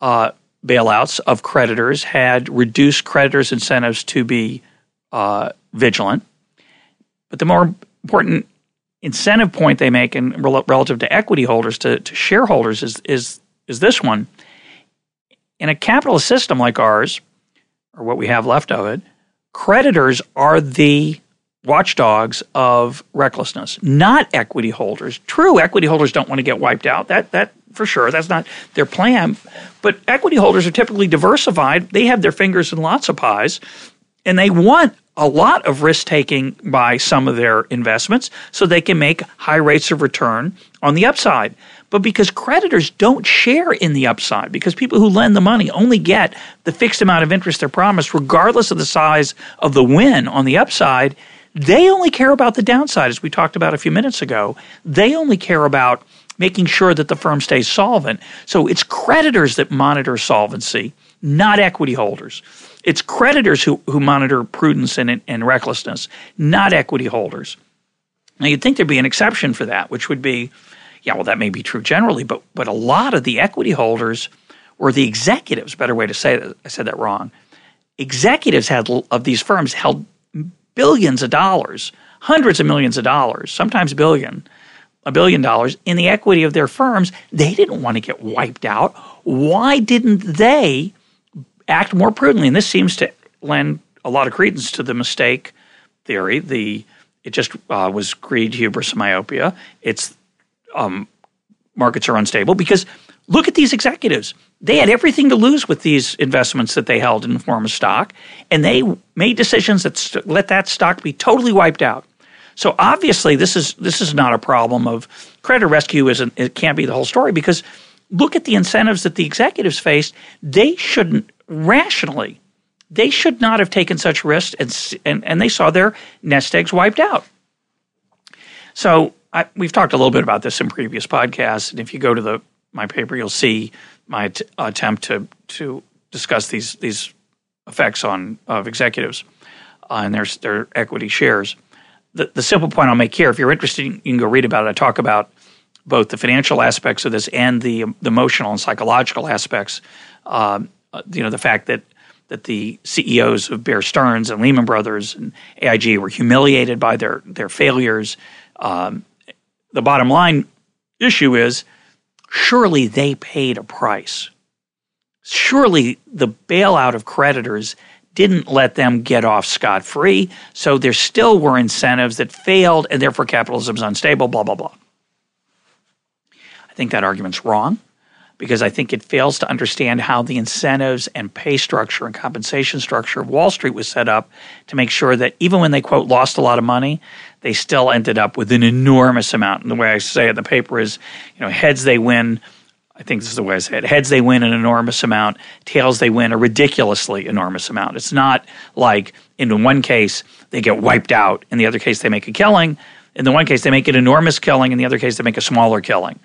uh, bailouts of creditors had reduced creditors' incentives to be uh, vigilant. But the more important incentive point they make in rel- relative to equity holders, to, to shareholders, is, is, is this one. In a capitalist system like ours, or what we have left of it, creditors are the watchdogs of recklessness, not equity holders. True, equity holders don't want to get wiped out. That that for sure. That's not their plan. But equity holders are typically diversified. They have their fingers in lots of pies, and they want a lot of risk-taking by some of their investments so they can make high rates of return on the upside. But because creditors don't share in the upside, because people who lend the money only get the fixed amount of interest they're promised, regardless of the size of the win on the upside, they only care about the downside, as we talked about a few minutes ago. They only care about making sure that the firm stays solvent. So it's creditors that monitor solvency, not equity holders. It's creditors who, who monitor prudence and, and recklessness, not equity holders. Now, you'd think there'd be an exception for that, which would be, yeah, well, that may be true generally, but but a lot of the equity holders or the executives, better way to say that, I said that wrong, executives had of these firms held billions of dollars, hundreds of millions of dollars, sometimes billion, a billion dollars in the equity of their firms. They didn't want to get wiped out. Why didn't they act more prudently? And this seems to lend a lot of credence to the mistake theory. The it just uh, was greed, hubris, and myopia. It's um, markets are unstable because look at these executives. They had everything to lose with these investments that they held in the form of stock, and they made decisions that st- let that stock be totally wiped out. So obviously, this is this is not a problem of creditor rescue. Isn't it can't be the whole story because look at the incentives that the executives faced. They shouldn't. Rationally, they should not have taken such risks, and, and and they saw their nest eggs wiped out. So I, we've talked a little bit about this in previous podcasts, and if you go to the my paper, you'll see my t- attempt to to discuss these these effects on of executives uh, and their their equity shares. The, the simple point I'll make here, if you're interested, you can go read about it. I talk about both the financial aspects of this and the, the emotional and psychological aspects. Um, You know, the fact that that the C E Os of Bear Stearns and Lehman Brothers and A I G were humiliated by their their failures. Um, the bottom line issue is surely they paid a price. Surely the bailout of creditors didn't let them get off scot-free, so there still were incentives that failed, and therefore capitalism is unstable, blah, blah, blah. I think that argument's wrong, because I think it fails to understand how the incentives and pay structure and compensation structure of Wall Street was set up to make sure that even when they, quote, lost a lot of money, they still ended up with an enormous amount. And the way I say it in the paper is, you know, heads they win – I think this is the way I say it. Heads they win an enormous amount. Tails they win a ridiculously enormous amount. It's not like in one case they get wiped out. In the other case they make a killing. In the one case they make an enormous killing. In the other case they make a smaller killing.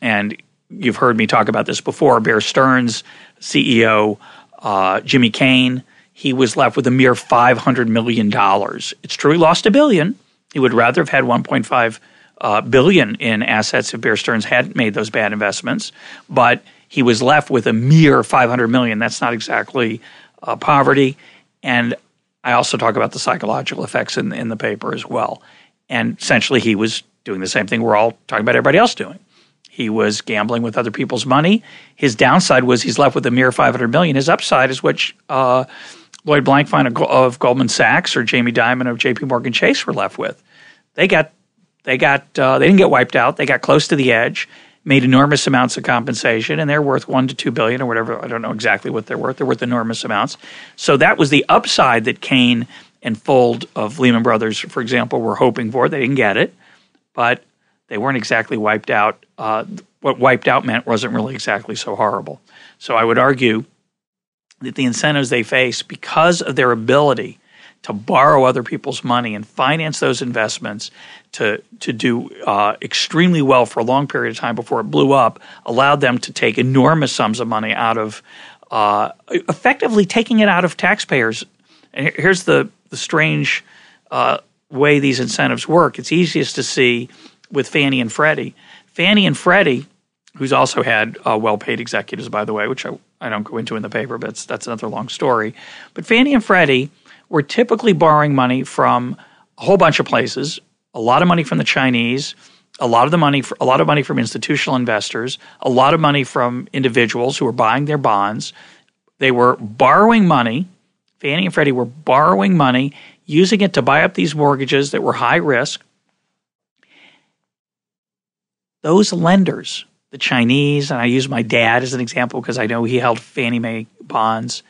And – you've heard me talk about this before. Bear Stearns C E O uh, Jimmy Kane, he was left with a mere five hundred million dollars. It's true he lost a billion. He would rather have had one point five uh, billion in assets if Bear Stearns hadn't made those bad investments, but he was left with a mere five hundred million dollars. That's not exactly uh, poverty. And I also talk about the psychological effects in, in the paper as well. And essentially he was doing the same thing we're all talking about everybody else doing. He was gambling with other people's money. His downside was he's left with a mere five hundred million dollars. His upside is what uh, Lloyd Blankfein of, of Goldman Sachs or Jamie Dimon of J P. Morgan Chase were left with. They got, they got, uh, they didn't get wiped out. They got close to the edge, made enormous amounts of compensation, and they're worth one to two billion or whatever. I don't know exactly what they're worth. They're worth enormous amounts. So that was the upside that Kane and Fold of Lehman Brothers, for example, were hoping for. They didn't get it, but they weren't exactly wiped out. Uh, what wiped out meant wasn't really exactly so horrible. So I would argue that the incentives they face, because of their ability to borrow other people's money and finance those investments to to do uh, extremely well for a long period of time before it blew up, allowed them to take enormous sums of money out of uh, effectively taking it out of taxpayers. And here's the, the strange uh, way these incentives work. It's easiest to see with Fannie and Freddie. Fannie and Freddie, who's also had uh, well-paid executives, by the way, which I, I don't go into in the paper, but it's, that's another long story. But Fannie and Freddie were typically borrowing money from a whole bunch of places, a lot of money from the Chinese, a lot of the money, for, a lot of money from institutional investors, a lot of money from individuals who were buying their bonds. They were borrowing money. Fannie and Freddie were borrowing money, using it to buy up these mortgages that were high risk. Those lenders, the Chinese, and I use my dad as an example because I know he held Fannie Mae bonds,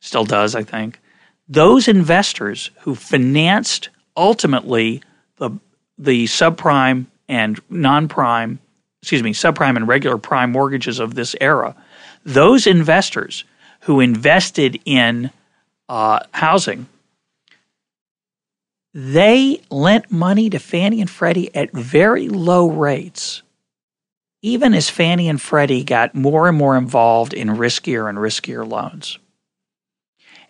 still does, I think. Those investors who financed ultimately the the subprime and non-prime, excuse me, subprime and regular prime mortgages of this era, those investors who invested in uh, housing, they lent money to Fannie and Freddie at very low rates, even as Fannie and Freddie got more and more involved in riskier and riskier loans.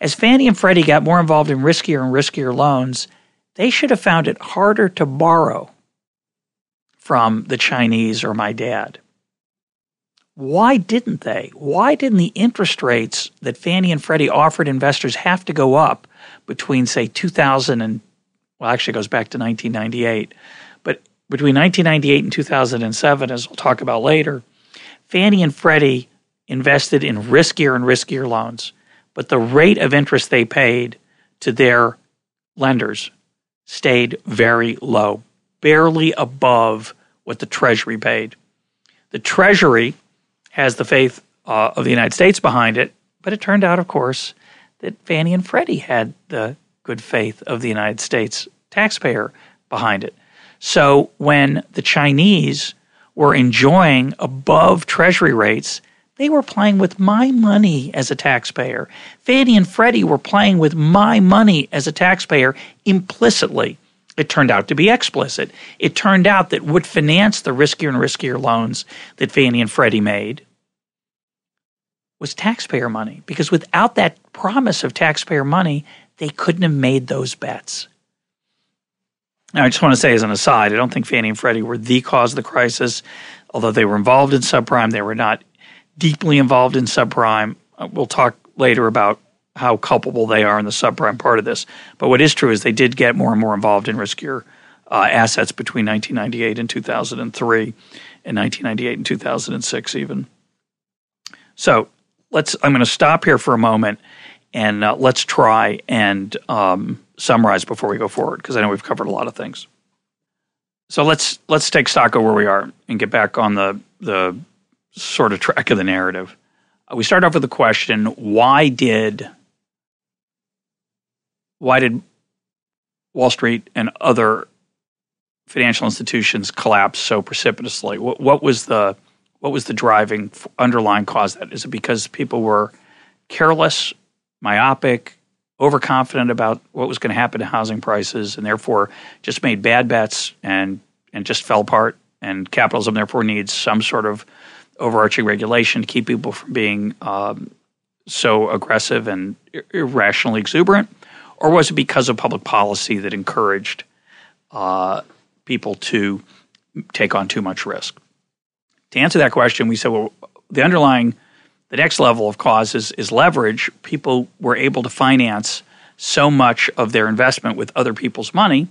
As Fannie and Freddie got more involved in riskier and riskier loans, they should have found it harder to borrow from the Chinese or my dad. Why didn't they? Why didn't the interest rates that Fannie and Freddie offered investors have to go up between, say, two thousand and, well, actually it goes back to nineteen ninety-eight, but between nineteen ninety-eight and two thousand seven, as we'll talk about later, Fannie and Freddie invested in riskier and riskier loans, but the rate of interest they paid to their lenders stayed very low, barely above what the Treasury paid. The Treasury has the faith uh, of the United States behind it, but it turned out, of course, that Fannie and Freddie had the good faith of the United States taxpayer behind it. So when the Chinese were enjoying above Treasury rates, they were playing with my money as a taxpayer. Fannie and Freddie were playing with my money as a taxpayer implicitly. It turned out to be explicit. It turned out that what financed the riskier and riskier loans that Fannie and Freddie made was taxpayer money, because without that promise of taxpayer money, they couldn't have made those bets. Now, I just want to say as an aside, I don't think Fannie and Freddie were the cause of the crisis. Although they were involved in subprime, they were not deeply involved in subprime. We'll talk later about how culpable they are in the subprime part of this. But what is true is they did get more and more involved in riskier uh, assets between nineteen ninety-eight and two thousand three, and nineteen ninety-eight and two thousand six even. So let's. I'm going to stop here for a moment, and uh, let's try and um, summarize before we go forward, because I know we've covered a lot of things. So let's let's take stock of where we are and get back on the the sort of track of the narrative. Uh, we start off with the question: Why did why did Wall Street and other financial institutions collapse so precipitously? What, what was the what was the driving underlying cause of that? Is it because people were careless, myopic, overconfident about what was going to happen to housing prices, and therefore just made bad bets and and just fell apart? And capitalism therefore needs some sort of overarching regulation to keep people from being um, so aggressive and ir- irrationally exuberant? Or was it because of public policy that encouraged uh, people to take on too much risk? To answer that question, we said, well, the underlying, the next level of cause is, is leverage. People were able to finance so much of their investment with other people's money,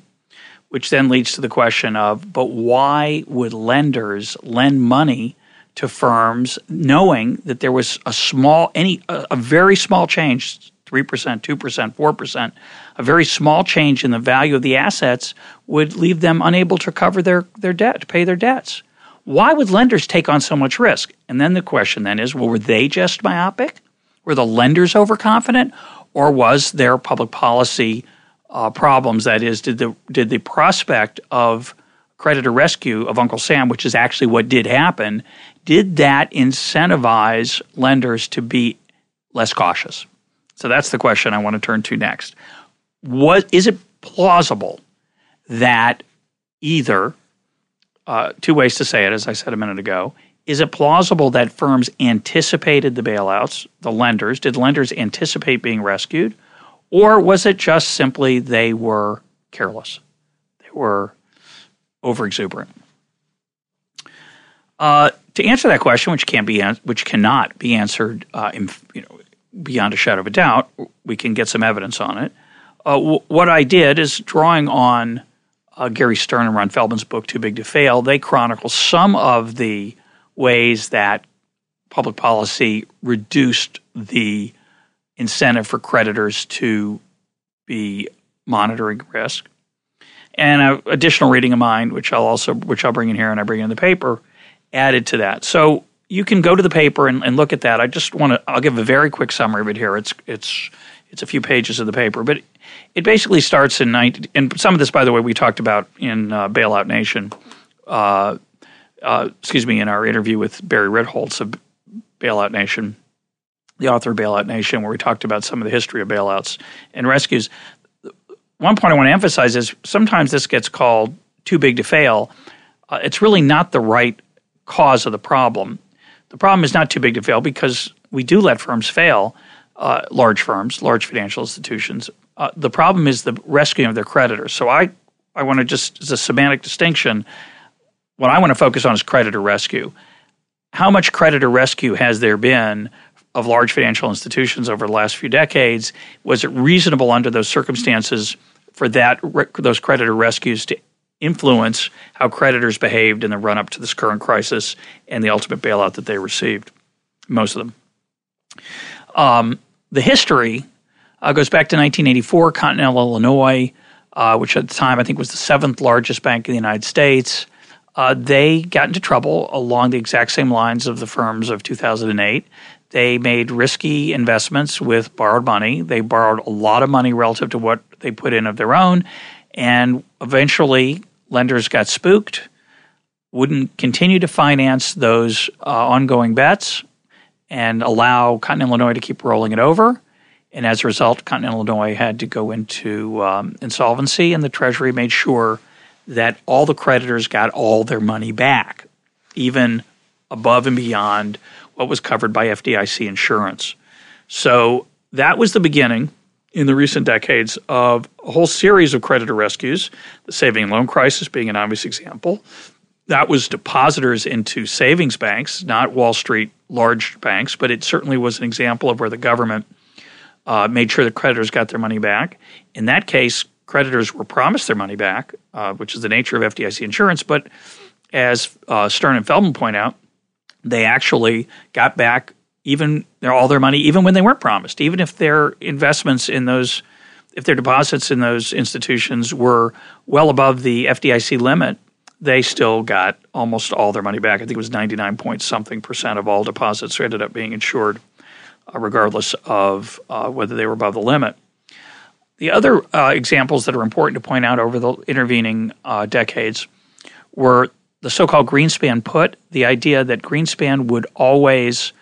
which then leads to the question of, but why would lenders lend money to firms knowing that there was a small, any, a, a very small change, three percent, two percent, four percent, a very small change in the value of the assets would leave them unable to cover their, their debt, to pay their debts? Why would lenders take on so much risk? And then the question then is, well, were they just myopic? Were the lenders overconfident? Or was there public policy uh, problems? That is, did the did the prospect of creditor rescue of Uncle Sam, which is actually what did happen, did that incentivize lenders to be less cautious? So that's the question I want to turn to next. what is it plausible that either uh, two ways to say it, as I said a minute ago, is it plausible that firms anticipated the bailouts, the lenders? Did lenders anticipate being rescued? Or was it just simply they were careless? They were overexuberant? Uh, to answer that question, which can't be, which cannot be answered, uh, in, you know, beyond a shadow of a doubt, we can get some evidence on it. Uh, w- what I did is drawing on uh, Gary Stern and Ron Feldman's book, Too Big to Fail. They chronicle some of the ways that public policy reduced the incentive for creditors to be monitoring risk. And an additional reading of mine, which I'll also, which I'll bring in here and I bring in the paper, added to that. So you can go to the paper and, and look at that. I just want to, I'll give a very quick summary of it here. It's it's it's a few pages of the paper, but it basically starts in nineteen. And some of this, by the way, we talked about in uh, Bailout Nation. Uh, uh, excuse me, in our interview with Barry Ritholtz of Bailout Nation, the author of Bailout Nation, where we talked about some of the history of bailouts and rescues. One point I want to emphasize is sometimes this gets called too big to fail. Uh, it's really not the right cause of the problem. The problem is not too big to fail because we do let firms fail, uh, large firms, large financial institutions. Uh, the problem is the rescuing of their creditors. So I, I want to just, as a semantic distinction, what I want to focus on is creditor rescue. How much creditor rescue has there been of large financial institutions over the last few decades? Was it reasonable under those circumstances for that those creditor rescues to influence how creditors behaved in the run-up to this current crisis and the ultimate bailout that they received, most of them? Um, the history uh, goes back to nineteen eighty-four, Continental Illinois, uh, which at the time I think was the seventh largest bank in the United States. Uh, they got into trouble along the exact same lines of the firms of two thousand eight. They made risky investments with borrowed money. They borrowed a lot of money relative to what they put in of their own, and eventually lenders got spooked, wouldn't continue to finance those uh, ongoing bets and allow Continental Illinois to keep rolling it over. And as a result, Continental Illinois had to go into um, insolvency, and the Treasury made sure that all the creditors got all their money back, even above and beyond what was covered by F D I C insurance. So that was the beginning in the recent decades of a whole series of creditor rescues, the saving and loan crisis being an obvious example. That was depositors into savings banks, not Wall Street large banks, but it certainly was an example of where the government uh, made sure that creditors got their money back. In that case, creditors were promised their money back, uh, which is the nature of F D I C insurance. But as uh, Stern and Feldman point out, they actually got back even their, all their money, even when they weren't promised, even if their investments in those, if their deposits in those institutions were well above the F D I C limit, they still got almost all their money back. I think it was ninety-nine point something percent of all deposits ended up being insured, uh, regardless of uh, whether they were above the limit. The other uh, examples that are important to point out over the intervening uh, decades were the so-called Greenspan put, the idea that Greenspan would always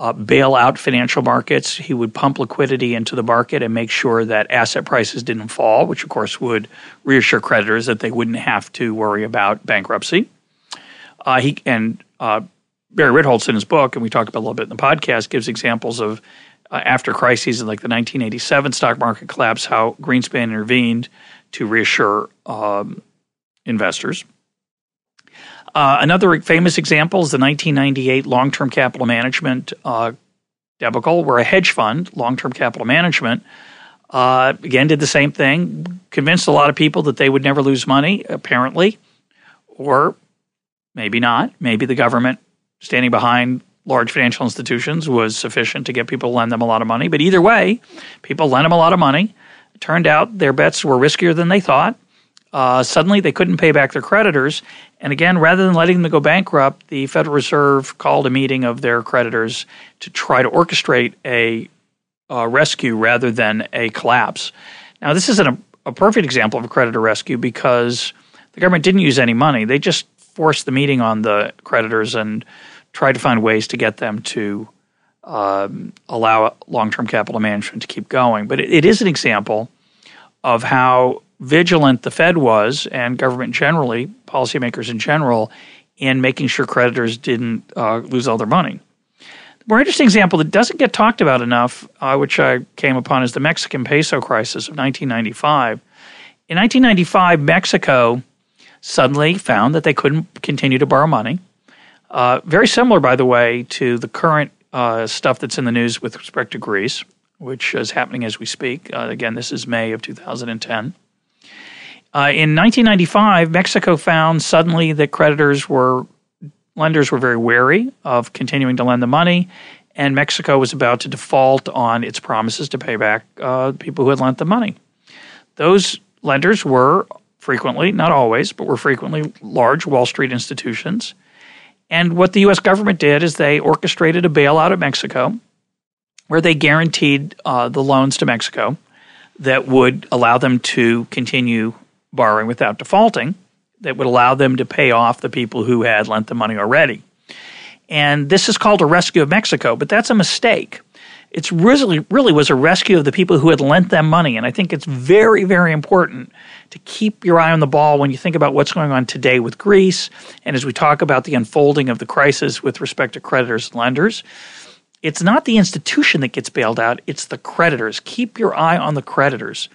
uh, bail out financial markets. He would pump liquidity into the market and make sure that asset prices didn't fall, which of course would reassure creditors that they wouldn't have to worry about bankruptcy. Uh, he and uh, Barry Ritholtz in his book, and we talked about a little bit in the podcast, gives examples of uh, after crises in like the nineteen eighty-seven stock market collapse, how Greenspan intervened to reassure um, investors. Uh, another famous example is the nineteen ninety-eight long-term capital management uh, debacle, where a hedge fund, long-term capital management, uh, again did the same thing, convinced a lot of people that they would never lose money, apparently, or maybe not. Maybe the government standing behind large financial institutions was sufficient to get people to lend them a lot of money. But either way, people lent them a lot of money. It turned out their bets were riskier than they thought. Uh, suddenly they couldn't pay back their creditors. And again, rather than letting them go bankrupt, the Federal Reserve called a meeting of their creditors to try to orchestrate a uh, rescue rather than a collapse. Now, this isn't a, a perfect example of a creditor rescue because the government didn't use any money. They just forced the meeting on the creditors and tried to find ways to get them to um, allow long-term capital management to keep going. But it, it is an example of how vigilant the Fed was, and government generally, policymakers in general, in making sure creditors didn't uh, lose all their money. The more interesting example that doesn't get talked about enough, uh, which I came upon, is the Mexican peso crisis of nineteen ninety-five. In nineteen ninety-five, Mexico suddenly found that they couldn't continue to borrow money. Uh, very similar, by the way, to the current uh, stuff that's in the news with respect to Greece, which is happening as we speak. Uh, again, this is May of two thousand ten. Uh, in nineteen ninety-five, Mexico found suddenly that creditors were – lenders were very wary of continuing to lend the money, and Mexico was about to default on its promises to pay back uh, people who had lent the money. Those lenders were frequently – not always, but were frequently large Wall Street institutions. And what the U S government did is they orchestrated a bailout of Mexico where they guaranteed uh, the loans to Mexico that would allow them to continue – borrowing without defaulting, that would allow them to pay off the people who had lent the money already. And this is called a rescue of Mexico, but that's a mistake. It really, really was a rescue of the people who had lent them money, and I think it's very, very important to keep your eye on the ball when you think about what's going on today with Greece, and as we talk about the unfolding of the crisis with respect to creditors and lenders. It's not the institution that gets bailed out, it's the creditors. Keep your eye on the creditors.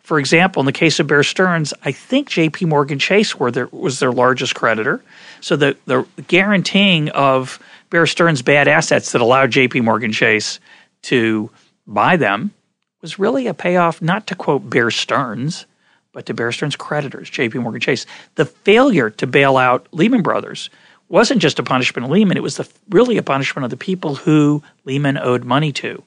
For example, in the case of Bear Stearns, I think J P. Morgan Chase were their, was their largest creditor. So the, the guaranteeing of Bear Stearns' bad assets that allowed J P. Morgan Chase to buy them was really a payoff not to, quote, Bear Stearns, but to Bear Stearns' creditors, J P. Morgan Chase. The failure to bail out Lehman Brothers wasn't just a punishment of Lehman. It was the, really a punishment of the people who Lehman owed money to.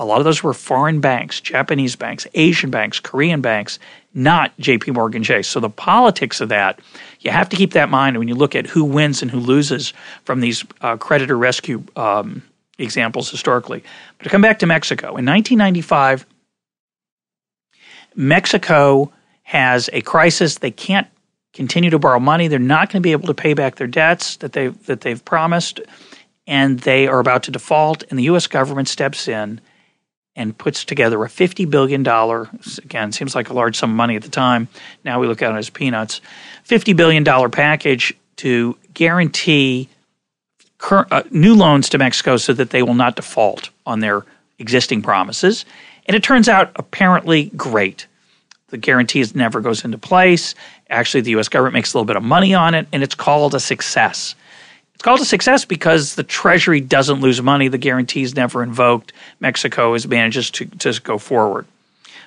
A lot of those were foreign banks, Japanese banks, Asian banks, Korean banks, not J P. Morgan Chase. So the politics of that, you have to keep that in mind when you look at who wins and who loses from these uh, creditor rescue um, examples historically. But to come back to Mexico, in nineteen ninety-five, Mexico has a crisis. They can't continue to borrow money. They're not going to be able to pay back their debts that they've, that they've promised, and they are about to default, and the U S government steps in and puts together a fifty billion dollars – again, seems like a large sum of money at the time. Now we look at it as peanuts – fifty billion dollars package to guarantee cur- uh, new loans to Mexico so that they will not default on their existing promises. And it turns out apparently great. The guarantee is never goes into place. Actually, the U S government makes a little bit of money on it, and it's called a success. It's called a success because the Treasury doesn't lose money. The guarantee is never invoked. Mexico is manages to, to go forward.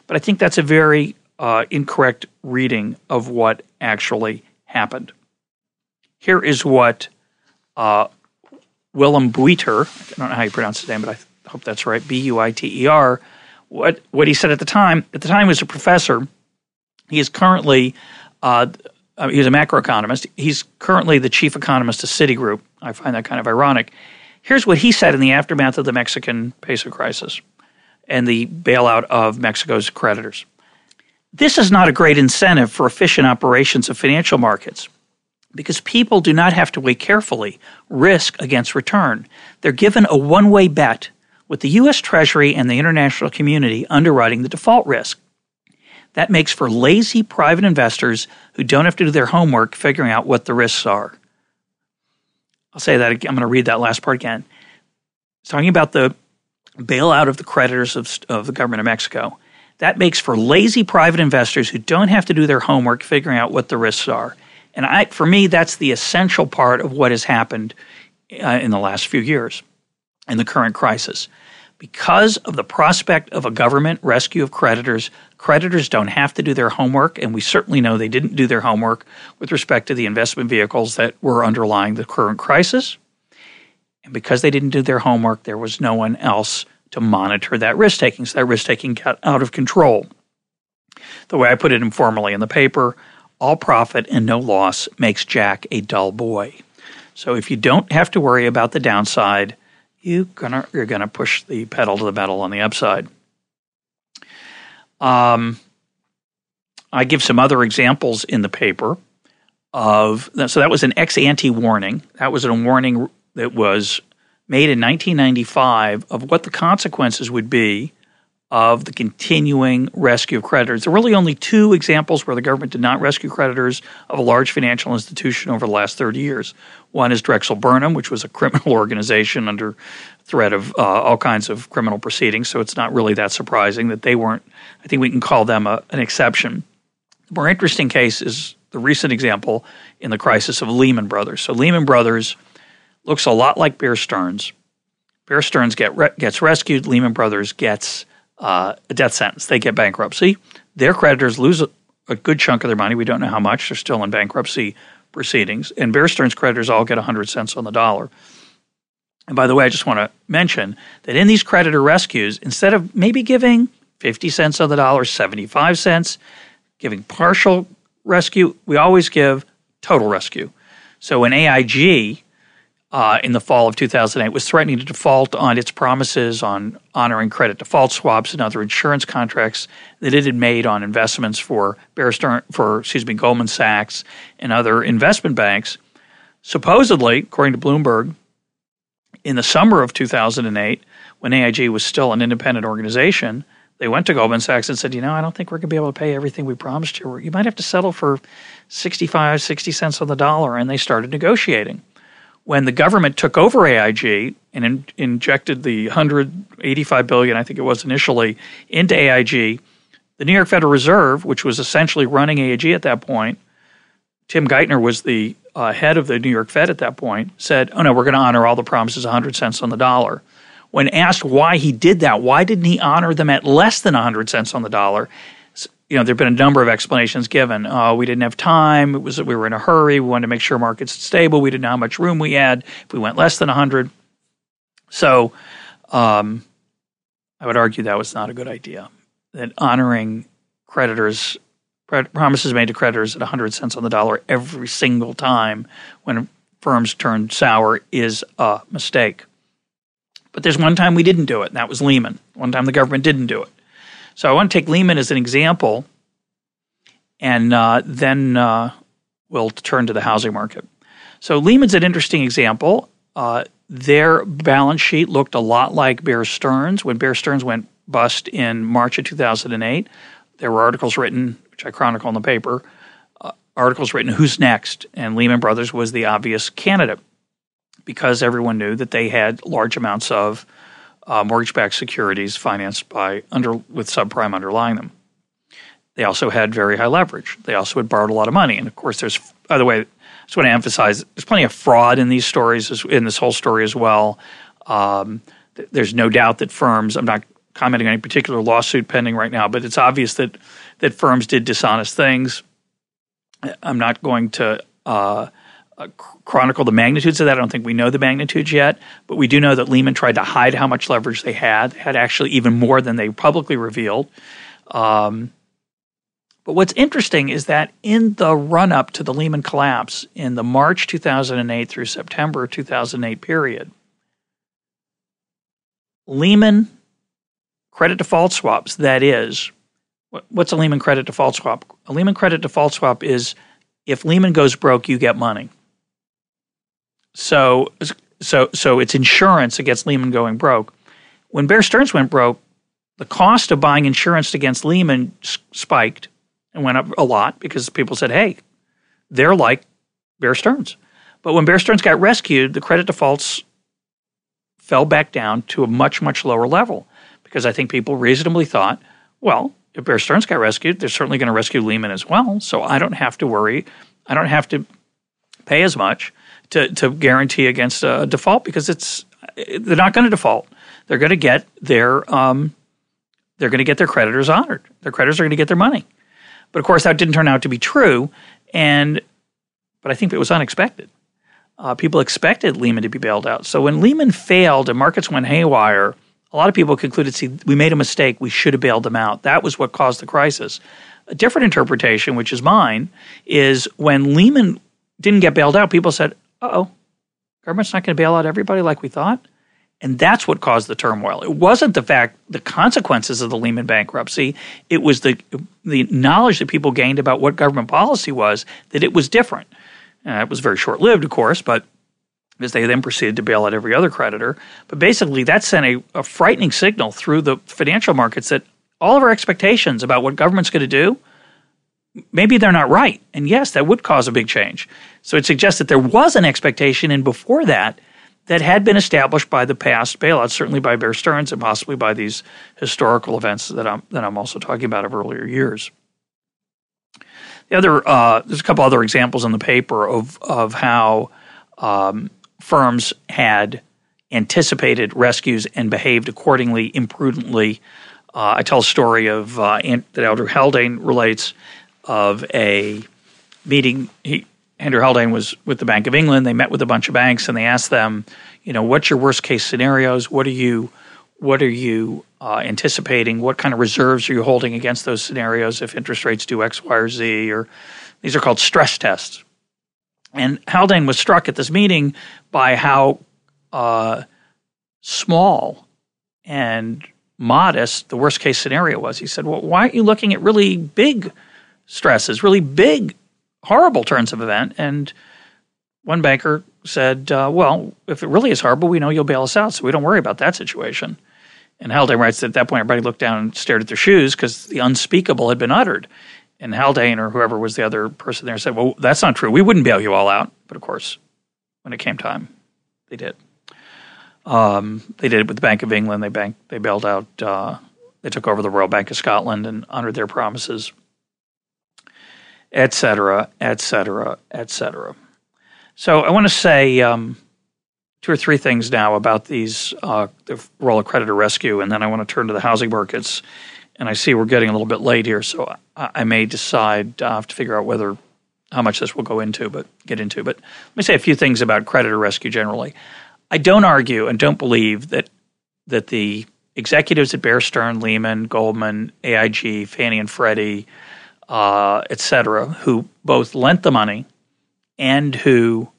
But I think that's a very uh, incorrect reading of what actually happened. Here is what uh, Willem Buiter, I don't know how you pronounce his name, but I hope that's right, B U I T E R, what, what he said at the time. At the time, he was a professor. He is currently uh, – Uh, he's a macroeconomist. He's currently the chief economist of Citigroup. I find that kind of ironic. Here's what he said in the aftermath of the Mexican peso crisis and the bailout of Mexico's creditors. This is not a great incentive for efficient operations of financial markets because people do not have to weigh carefully risk against return. They're given a one-way bet with the U S Treasury and the international community underwriting the default risk. That makes for lazy private investors who don't have to do their homework figuring out what the risks are. I'll say that again. I'm going to read that last part again. It's talking about the bailout of the creditors of, of the government of Mexico. That makes for lazy private investors who don't have to do their homework figuring out what the risks are. And I, for me, that's the essential part of what has happened uh, in the last few years in the current crisis. Because of the prospect of a government rescue of creditors, creditors don't have to do their homework, and we certainly know they didn't do their homework with respect to the investment vehicles that were underlying the current crisis. And because they didn't do their homework, there was no one else to monitor that risk-taking, so that risk-taking got out of control. The way I put it informally in the paper, all profit and no loss makes Jack a dull boy. So if you don't have to worry about the downside, You're gonna, you're gonna push the pedal to the metal on the upside. Um, I give some other examples in the paper of – so that was an ex-ante warning. That was a warning that was made in nineteen ninety-five of what the consequences would be of the continuing rescue of creditors. There are really only two examples where the government did not rescue creditors of a large financial institution over the last thirty years. One is Drexel Burnham, which was a criminal organization under threat of uh, all kinds of criminal proceedings, so it's not really that surprising that they weren't – I think we can call them a, an exception. The more interesting case is the recent example in the crisis of Lehman Brothers. So Lehman Brothers looks a lot like Bear Stearns. Bear Stearns get re- gets rescued. Lehman Brothers gets Uh, a death sentence. They get bankruptcy. Their creditors lose a, a good chunk of their money. We don't know how much. They're still in bankruptcy proceedings. And Bear Stearns creditors all get one hundred cents on the dollar. And by the way, I just want to mention that in these creditor rescues, instead of maybe giving fifty cents on the dollar, seventy-five cents, giving partial rescue, we always give total rescue. So in A I G, Uh, in the fall of two thousand eight, was threatening to default on its promises on honoring credit default swaps and other insurance contracts that it had made on investments for Bear Stearns, for excuse me, Goldman Sachs and other investment banks. Supposedly, according to Bloomberg, in the summer of two thousand eight, when A I G was still an independent organization, they went to Goldman Sachs and said, you know, I don't think we're going to be able to pay everything we promised you. You might have to settle for sixty-five, sixty cents on the dollar, and they started negotiating. When the government took over A I G and in, injected the one hundred eighty-five billion dollars, I think it was initially, into A I G, the New York Federal Reserve, which was essentially running A I G at that point, Tim Geithner was the uh, head of the New York Fed at that point, said, oh, no, we're going to honor all the promises one hundred cents on the dollar. When asked why he did that, why didn't he honor them at less than one hundred cents on the dollar? You know, there have been a number of explanations given. Uh, we didn't have time. It was we were in a hurry. We wanted to make sure markets were stable. We didn't know how much room we had. If we went less than one hundred. So um, I would argue that was not a good idea, that honoring creditors, promises made to creditors at one hundred cents on the dollar every single time when firms turn sour is a mistake. But there's one time we didn't do it, and that was Lehman. One time the government didn't do it. So I want to take Lehman as an example, and uh, then uh, we'll turn to the housing market. So Lehman's an interesting example. Uh, their balance sheet looked a lot like Bear Stearns. When Bear Stearns went bust in March of two thousand eight, there were articles written, which I chronicle in the paper, uh, articles written, who's next? And Lehman Brothers was the obvious candidate because everyone knew that they had large amounts of Uh, mortgage-backed securities financed by under with subprime underlying them. They also had very high leverage. They also had borrowed a lot of money. And of course, there's – by the way, I just want to emphasize there's plenty of fraud in these stories, in this whole story as well. Um, th- there's no doubt that firms – I'm not commenting on any particular lawsuit pending right now, but it's obvious that that firms did dishonest things. I'm not going to uh, – chronicle the magnitudes of that. I don't think we know the magnitudes yet, but we do know that Lehman tried to hide how much leverage they had, had actually even more than they publicly revealed. Um, but what's interesting is that in the run-up to the Lehman collapse, in the March two thousand eight through September two thousand eight period, Lehman credit default swaps, that is, what's a Lehman credit default swap? A Lehman credit default swap is if Lehman goes broke, you get money. So so, so it's insurance against Lehman going broke. When Bear Stearns went broke, the cost of buying insurance against Lehman s- spiked and went up a lot because people said, hey, they're like Bear Stearns. But when Bear Stearns got rescued, the credit defaults fell back down to a much, much lower level because I think people reasonably thought, well, if Bear Stearns got rescued, they're certainly going to rescue Lehman as well, so I don't have to worry. I don't have to pay as much to, to guarantee against a default because it's they're not going to default. They're going to get their um, they're going to get their creditors honored. Their creditors are going to get their money. But of course, that didn't turn out to be true, and but I think it was unexpected. Uh, people expected Lehman to be bailed out. So when Lehman failed and markets went haywire, a lot of people concluded, see, we made a mistake. We should have bailed them out. That was what caused the crisis. A different interpretation, which is mine, is when Lehman didn't get bailed out, people said, uh-oh, government's not going to bail out everybody like we thought. And that's what caused the turmoil. It wasn't the fact, the consequences of the Lehman bankruptcy. It was the the knowledge that people gained about what government policy was, that it was different. Uh, it was very short-lived, of course, but because they then proceeded to bail out every other creditor. But basically, that sent a, a frightening signal through the financial markets that all of our expectations about what government's going to do, maybe they're not right. And yes, that would cause a big change. So it suggests that there was an expectation, and before that, that had been established by the past bailouts, certainly by Bear Stearns and possibly by these historical events that I'm, that I'm also talking about of earlier years. The other, uh, there's a couple other examples in the paper of, of how um, firms had anticipated rescues and behaved accordingly, imprudently. Uh, I tell a story of uh, that Andrew Haldane relates of a meeting he Andrew Haldane was with the Bank of England. They met with a bunch of banks and they asked them, you know, what's your worst case scenarios? What are you, what are you uh, anticipating? What kind of reserves are you holding against those scenarios if interest rates do X, Y, or Z? Or these are called stress tests. And Haldane was struck at this meeting by how uh, small and modest the worst case scenario was. He said, well, why aren't you looking at really big stresses, really big horrible turns of event? And one banker said, uh, well, if it really is horrible, we know you'll bail us out, so we don't worry about that situation. And Haldane writes that at that point everybody looked down and stared at their shoes because the unspeakable had been uttered. And Haldane or whoever was the other person there said, well, that's not true. We wouldn't bail you all out. But of course, when it came time, they did. Um, they did it with the Bank of England. They bank, they bailed out uh, – they took over the Royal Bank of Scotland and honored their promises, et cetera, et cetera, et cetera. So I want to say um, two or three things now about these uh, the role of creditor rescue, and then I want to turn to the housing markets. And I see we're getting a little bit late here, so I, I may decide I have to figure out whether how much this will go into, but get into. But let me say a few things about creditor rescue generally. I don't argue and don't believe that that the executives at Bear Stearns, Lehman, Goldman, A I G, Fannie and Freddie, Uh, et cetera, who both lent the money and who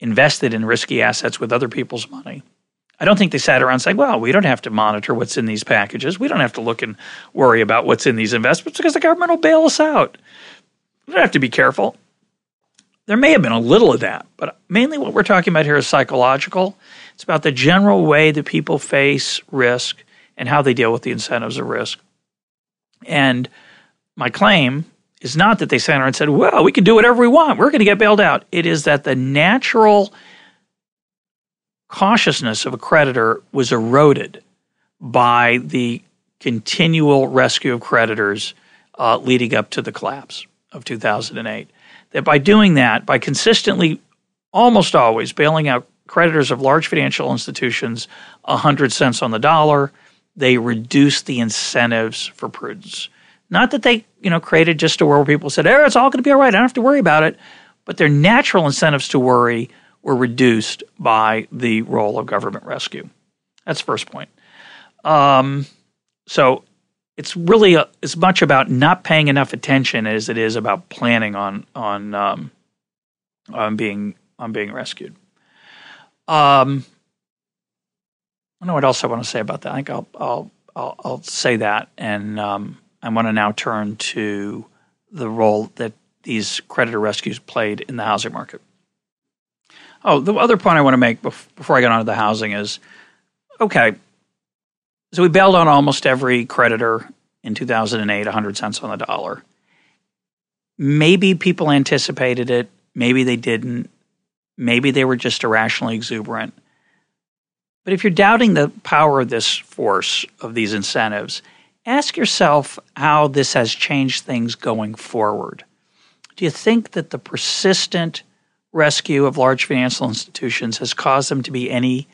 invested in risky assets with other people's money. I don't think they sat around saying, well, we don't have to monitor what's in these packages. We don't have to look and worry about what's in these investments because the government will bail us out. We don't have to be careful. There may have been a little of that, but mainly what we're talking about here is psychological. It's about the general way that people face risk and how they deal with the incentives of risk. And my claim is not that they sat around and said, well, we can do whatever we want. We're going to get bailed out. It is that the natural cautiousness of a creditor was eroded by the continual rescue of creditors uh, leading up to the collapse of two thousand eight. That by doing that, by consistently, almost always, bailing out creditors of large financial institutions one hundred cents on the dollar, they reduced the incentives for prudence. Not that they, you know, created just a world where people said, oh, it's all going to be all right. I don't have to worry about it. But their natural incentives to worry were reduced by the role of government rescue. That's the first point. Um, so it's really a, as much about not paying enough attention as it is about planning on on um, on being on being rescued. Um, I don't know what else I want to say about that. I think I'll I'll I'll, I'll say that and. Um, I want to now turn to the role that these creditor rescues played in the housing market. Oh, the other point I want to make before I get on to the housing is, okay, so we bailed on almost every creditor in two thousand eight, one hundred cents on the dollar. Maybe people anticipated it. Maybe they didn't. Maybe they were just irrationally exuberant. But if you're doubting the power of this force, of these incentives, ask yourself how this has changed things going forward. Do you think that the persistent rescue of large financial institutions has caused them to be any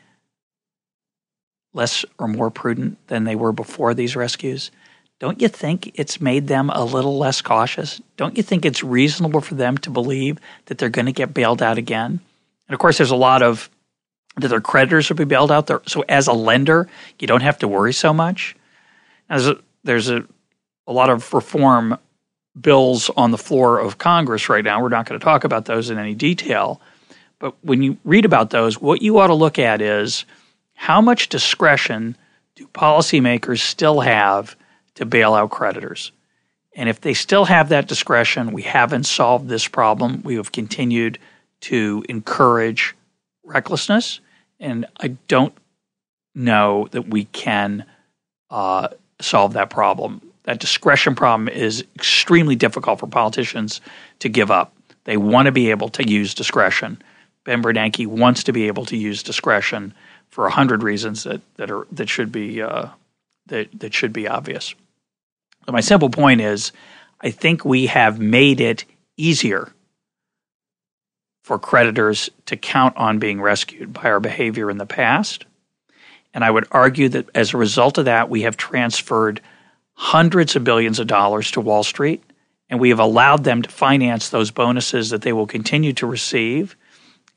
less or more prudent than they were before these rescues? Don't you think it's made them a little less cautious? Don't you think it's reasonable for them to believe that they're going to get bailed out again? And of course, there's a lot of that their creditors will be bailed out. So as a lender, you don't have to worry so much. As a, there's a, a lot of reform bills on the floor of Congress right now. We're not going to talk about those in any detail. But when you read about those, what you ought to look at is how much discretion do policymakers still have to bail out creditors? And if they still have that discretion, we haven't solved this problem. We have continued to encourage recklessness, and I don't know that we can uh, solve that problem. That discretion problem is extremely difficult for politicians to give up. They want to be able to use discretion. Ben Bernanke wants to be able to use discretion for a hundred reasons that that are that should be uh, that that should be obvious. So my simple point is, I think we have made it easier for creditors to count on being rescued by our behavior in the past. And I would argue that as a result of that, we have transferred hundreds of billions of dollars to Wall Street, and we have allowed them to finance those bonuses that they will continue to receive.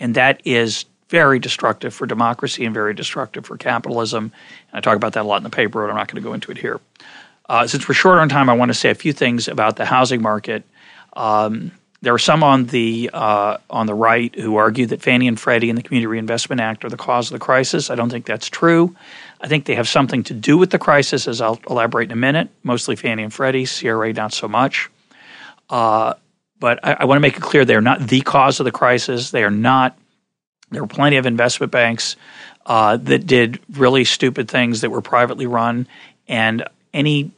And that is very destructive for democracy and very destructive for capitalism. And I talk about that a lot in the paper, but I'm not going to go into it here. Uh, since we're short on time, I want to say a few things about the housing market. Um, There are some on the uh, on the right who argue that Fannie and Freddie and the Community Reinvestment Act are the cause of the crisis. I don't think that's true. I think they have something to do with the crisis, as I'll elaborate in a minute, mostly Fannie and Freddie, C R A not so much. Uh, but I, I want to make it clear they are not the cause of the crisis. They are not – there were plenty of investment banks uh, that did really stupid things that were privately run, and any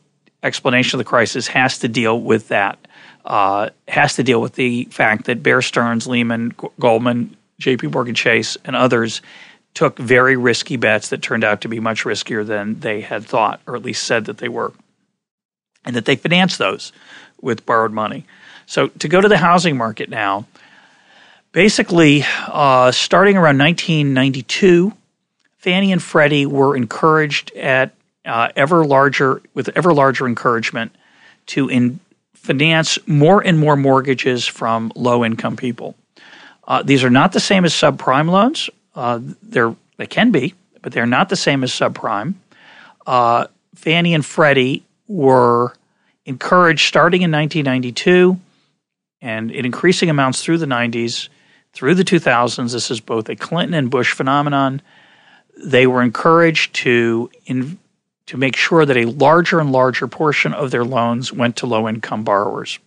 explanation of the crisis has to deal with that. Uh, has to deal with the fact that Bear Stearns, Lehman, G- Goldman, J P. Morgan Chase, and others took very risky bets that turned out to be much riskier than they had thought, or at least said that they were, and that they financed those with borrowed money. So to go to the housing market now, basically uh, starting around nineteen ninety-two, Fannie and Freddie were encouraged at uh, ever larger with ever larger encouragement to in finance more and more mortgages from low-income people. Uh, these are not the same as subprime loans. Uh, they're, they can be, but they're not the same as subprime. Uh, Fannie and Freddie were encouraged starting in nineteen ninety-two and in increasing amounts through the nineties, through the two thousands. This is both a Clinton and Bush phenomenon. They were encouraged to in, to make sure that a larger and larger portion of their loans went to low-income borrowers.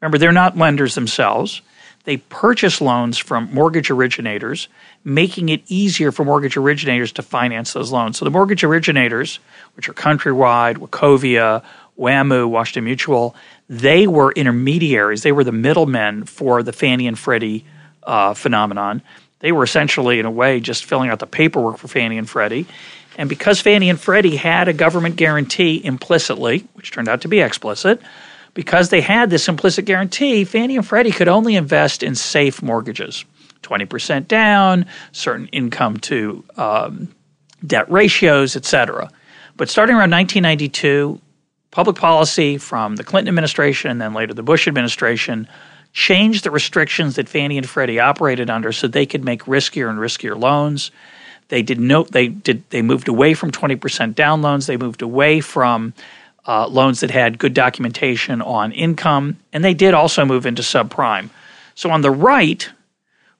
Remember, they're not lenders themselves. They purchase loans from mortgage originators, making it easier for mortgage originators to finance those loans. So the mortgage originators, which are Countrywide, Wachovia, WAMU, Washington Mutual, they were intermediaries. They were the middlemen for the Fannie and Freddie uh, phenomenon. They were essentially, in a way, just filling out the paperwork for Fannie and Freddie. And because Fannie and Freddie had a government guarantee implicitly, which turned out to be explicit, because they had this implicit guarantee, Fannie and Freddie could only invest in safe mortgages, twenty percent down, certain income to um, debt ratios, et cetera. But starting around nineteen ninety-two, public policy from the Clinton administration and then later the Bush administration changed the restrictions that Fannie and Freddie operated under so they could make riskier and riskier loans. They did no, they did they moved away from twenty percent down loans. They moved away from uh, loans that had good documentation on income, and they did also move into subprime. So on the right,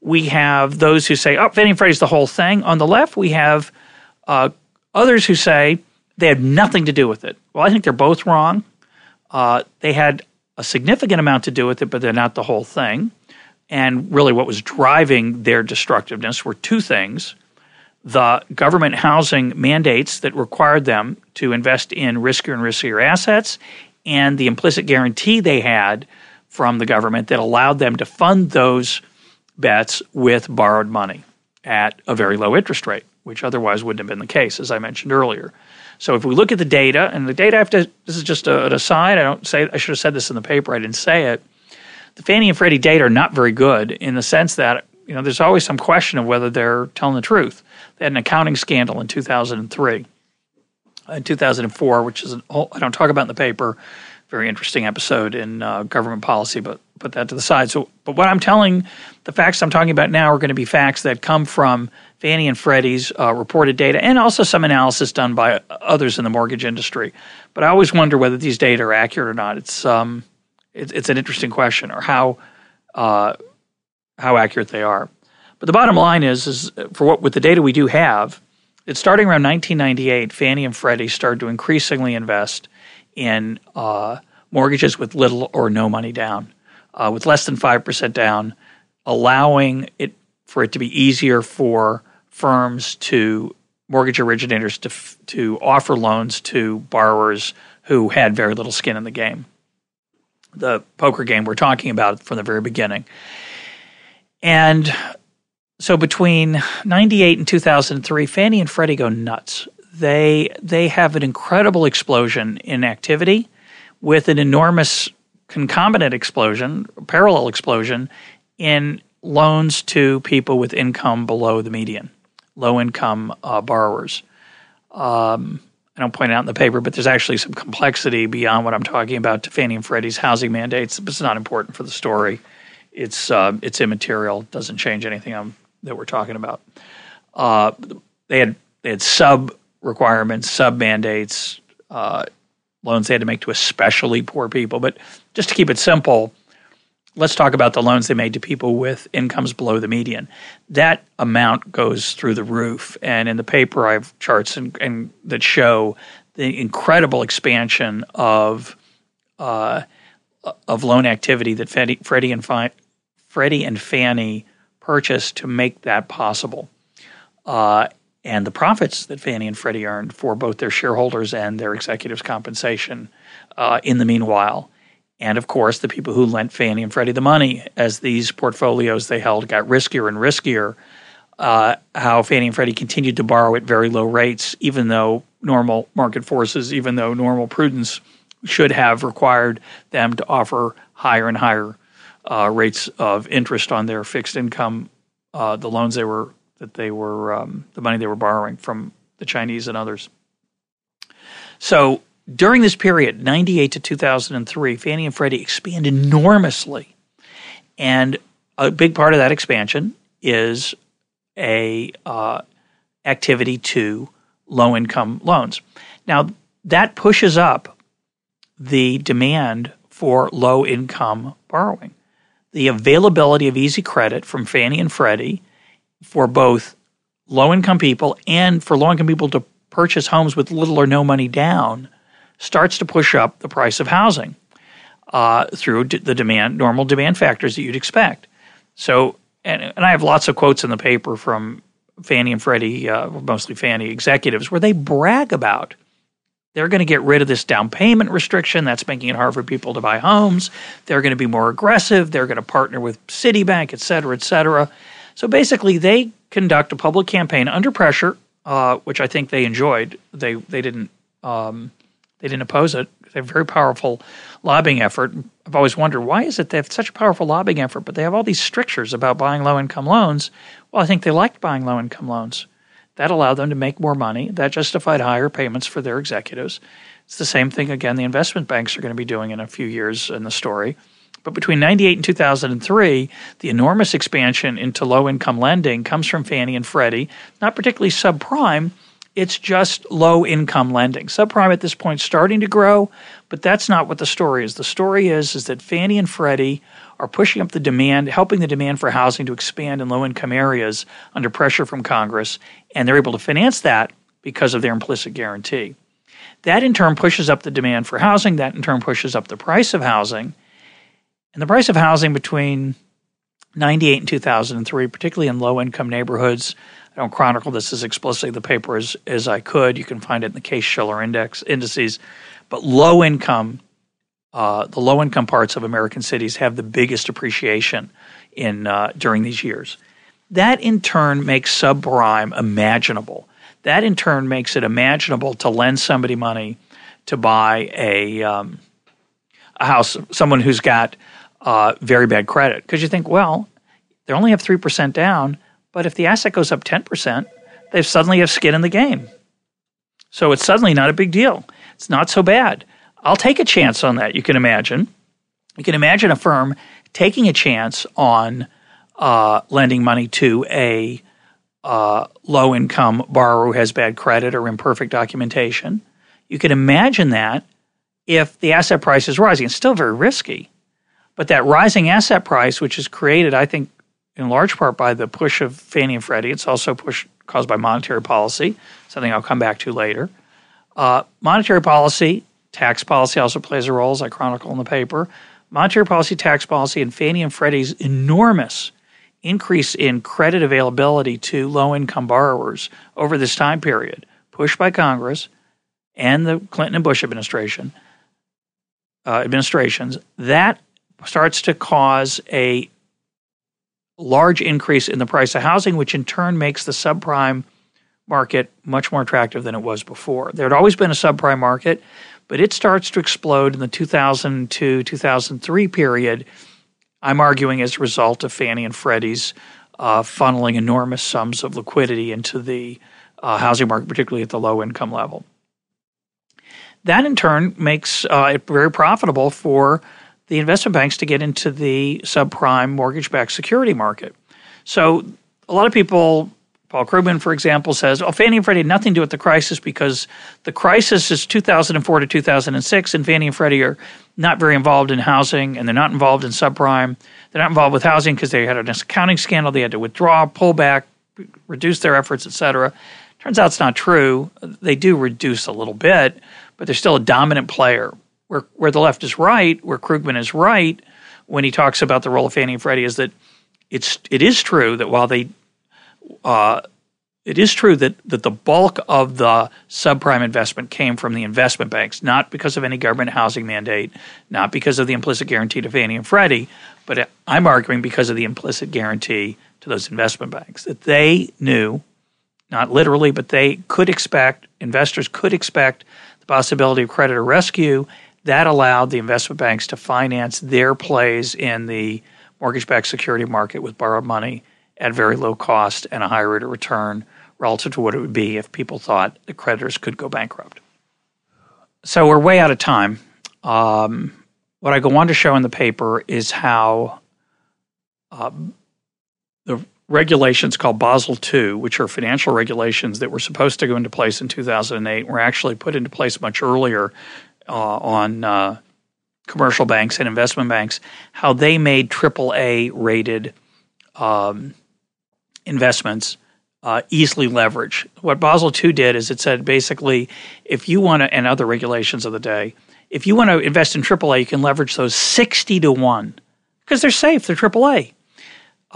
we have those who say, "Oh, Fannie and Freddie's the whole thing." On the left, we have uh, others who say they had nothing to do with it. Well, I think they're both wrong. Uh, they had a significant amount to do with it, but they're not the whole thing. And really, what was driving their destructiveness were two things. The government housing mandates that required them to invest in riskier and riskier assets, and the implicit guarantee they had from the government that allowed them to fund those bets with borrowed money at a very low interest rate, which otherwise wouldn't have been the case, as I mentioned earlier. So if we look at the data, and the data I have to – this is just an aside. I don't say – I should have said this in the paper. I didn't say it. The Fannie and Freddie data are not very good in the sense that – you know, there's always some question of whether they're telling the truth. They had an accounting scandal in two thousand three. In two thousand four, which is an – I don't talk about in the paper, very interesting episode in uh, government policy, but put that to the side. So, but what I'm telling – the facts I'm talking about now are going to be facts that come from Fannie and Freddie's uh, reported data and also some analysis done by others in the mortgage industry. But I always wonder whether these data are accurate or not. It's um, it, it's an interesting question, or how uh, – how accurate they are. But the bottom line is, is for what with the data we do have, it's starting around nineteen ninety-eight, Fannie and Freddie started to increasingly invest in uh, mortgages with little or no money down, uh, with less than five percent down, allowing it for it to be easier for firms to mortgage originators to to offer loans to borrowers who had very little skin in the game, the poker game we're talking about from the very beginning. And so between ninety-eight and two thousand three, Fannie and Freddie go nuts. They they have an incredible explosion in activity with an enormous concomitant explosion, parallel explosion in loans to people with income below the median, low-income uh, borrowers. Um, I don't point it out in the paper, but there's actually some complexity beyond what I'm talking about to Fannie and Freddie's housing mandates, but it's not important for the story. It's uh, it's immaterial. It doesn't change anything I'm, that we're talking about. Uh, they had they had sub requirements, sub mandates, uh, loans they had to make to especially poor people. But just to keep it simple, let's talk about the loans they made to people with incomes below the median. That amount goes through the roof. And in the paper, I have charts and, and that show the incredible expansion of uh, of loan activity that Freddie, Freddie, and Fi- Freddie and Fannie purchased to make that possible, uh, and the profits that Fannie and Freddie earned for both their shareholders and their executives' compensation uh, in the meanwhile. And, of course, the people who lent Fannie and Freddie the money as these portfolios they held got riskier and riskier, uh, how Fannie and Freddie continued to borrow at very low rates, even though normal market forces, even though normal prudence should have required them to offer higher and higher uh, rates of interest on their fixed income, uh, the loans they were that they were um, the money they were borrowing from the Chinese and others. So during this period, ninety-eight to two thousand three, Fannie and Freddie expand enormously, and a big part of that expansion is a uh, activity to low-income loans. Now, that pushes up the demand for low-income borrowing. The availability of easy credit from Fannie and Freddie for both low-income people and for low-income people to purchase homes with little or no money down starts to push up the price of housing uh, through d- the demand, normal demand factors that you'd expect. So, and, and I have lots of quotes in the paper from Fannie and Freddie, uh, mostly Fannie executives, where they brag about they're going to get rid of this down payment restriction that's making it hard for people to buy homes. They're going to be more aggressive. They're going to partner with Citibank, et cetera, et cetera. So basically, they conduct a public campaign under pressure, uh, which I think they enjoyed. They they didn't. Um, They didn't oppose it. They have a very powerful lobbying effort. I've always wondered, why is it they have such a powerful lobbying effort, but they have all these strictures about buying low-income loans? Well, I think they liked buying low-income loans. That allowed them to make more money. That justified higher payments for their executives. It's the same thing, again, the investment banks are going to be doing in a few years in the story. But between ninety-eight and two thousand three, the enormous expansion into low-income lending comes from Fannie and Freddie, not particularly subprime. It's just low-income lending. Subprime at this point is starting to grow, but that's not what the story is. The story is, is that Fannie and Freddie are pushing up the demand, helping the demand for housing to expand in low-income areas under pressure from Congress, and they're able to finance that because of their implicit guarantee. That in turn pushes up the demand for housing. That in turn pushes up the price of housing. And the price of housing between ninety-eight and two thousand three, particularly in low-income neighborhoods, I don't chronicle this as explicitly in the paper as, as I could. You can find it in the Case-Shiller index indices. But low income, uh, the low income parts of American cities have the biggest appreciation in uh, during these years. That in turn makes subprime imaginable. That in turn makes it imaginable to lend somebody money to buy a um, a house, someone who's got uh, very bad credit, because you think, well, they only have three percent down. But if the asset goes up ten percent, they suddenly have skin in the game. So it's suddenly not a big deal. It's not so bad. I'll take a chance on that, you can imagine. You can imagine a firm taking a chance on uh, lending money to a uh, low-income borrower who has bad credit or imperfect documentation. You can imagine that if the asset price is rising. It's still very risky. But that rising asset price, which is created, I think, in large part by the push of Fannie and Freddie. It's also push caused by monetary policy, something I'll come back to later. Uh, monetary policy, tax policy also plays a role, as I chronicle in the paper. Monetary policy, tax policy, and Fannie and Freddie's enormous increase in credit availability to low-income borrowers over this time period, pushed by Congress and the Clinton and Bush administration uh, administrations, that starts to cause a large increase in the price of housing, which in turn makes the subprime market much more attractive than it was before. There had always been a subprime market, but it starts to explode in the two thousand two, two thousand three period, I'm arguing as a result of Fannie and Freddie's uh, funneling enormous sums of liquidity into the uh, housing market, particularly at the low-income level. That in turn makes uh, it very profitable for the investment banks to get into the subprime mortgage-backed security market. So a lot of people, Paul Krugman, for example, says, oh, Fannie and Freddie had nothing to do with the crisis because the crisis is two thousand four to two thousand six, and Fannie and Freddie are not very involved in housing, and they're not involved in subprime. They're not involved with housing because they had an accounting scandal. They had to withdraw, pull back, reduce their efforts, et cetera. Turns out it's not true. They do reduce a little bit, but they're still a dominant player. Where, where the left is right, where Krugman is right when he talks about the role of Fannie and Freddie is that it's it is true that while they uh, it is true that that the bulk of the subprime investment came from the investment banks, not because of any government housing mandate, not because of the implicit guarantee to Fannie and Freddie, but I'm arguing because of the implicit guarantee to those investment banks that they knew, not literally, but they could expect investors could expect the possibility of creditor rescue. That allowed the investment banks to finance their plays in the mortgage-backed security market with borrowed money at very low cost and a high rate of return relative to what it would be if people thought the creditors could go bankrupt. So we're way out of time. Um, what I go on to show in the paper is how um, the regulations called Basel two, which are financial regulations that were supposed to go into place in two thousand eight, were actually put into place much earlier Uh, on uh, commercial banks and investment banks, how they made triple A rated um, investments uh, easily leveraged. What Basel two did is it said basically if you want to – and other regulations of the day – if you want to invest in triple A, you can leverage those sixty to one because they're safe. They're triple A.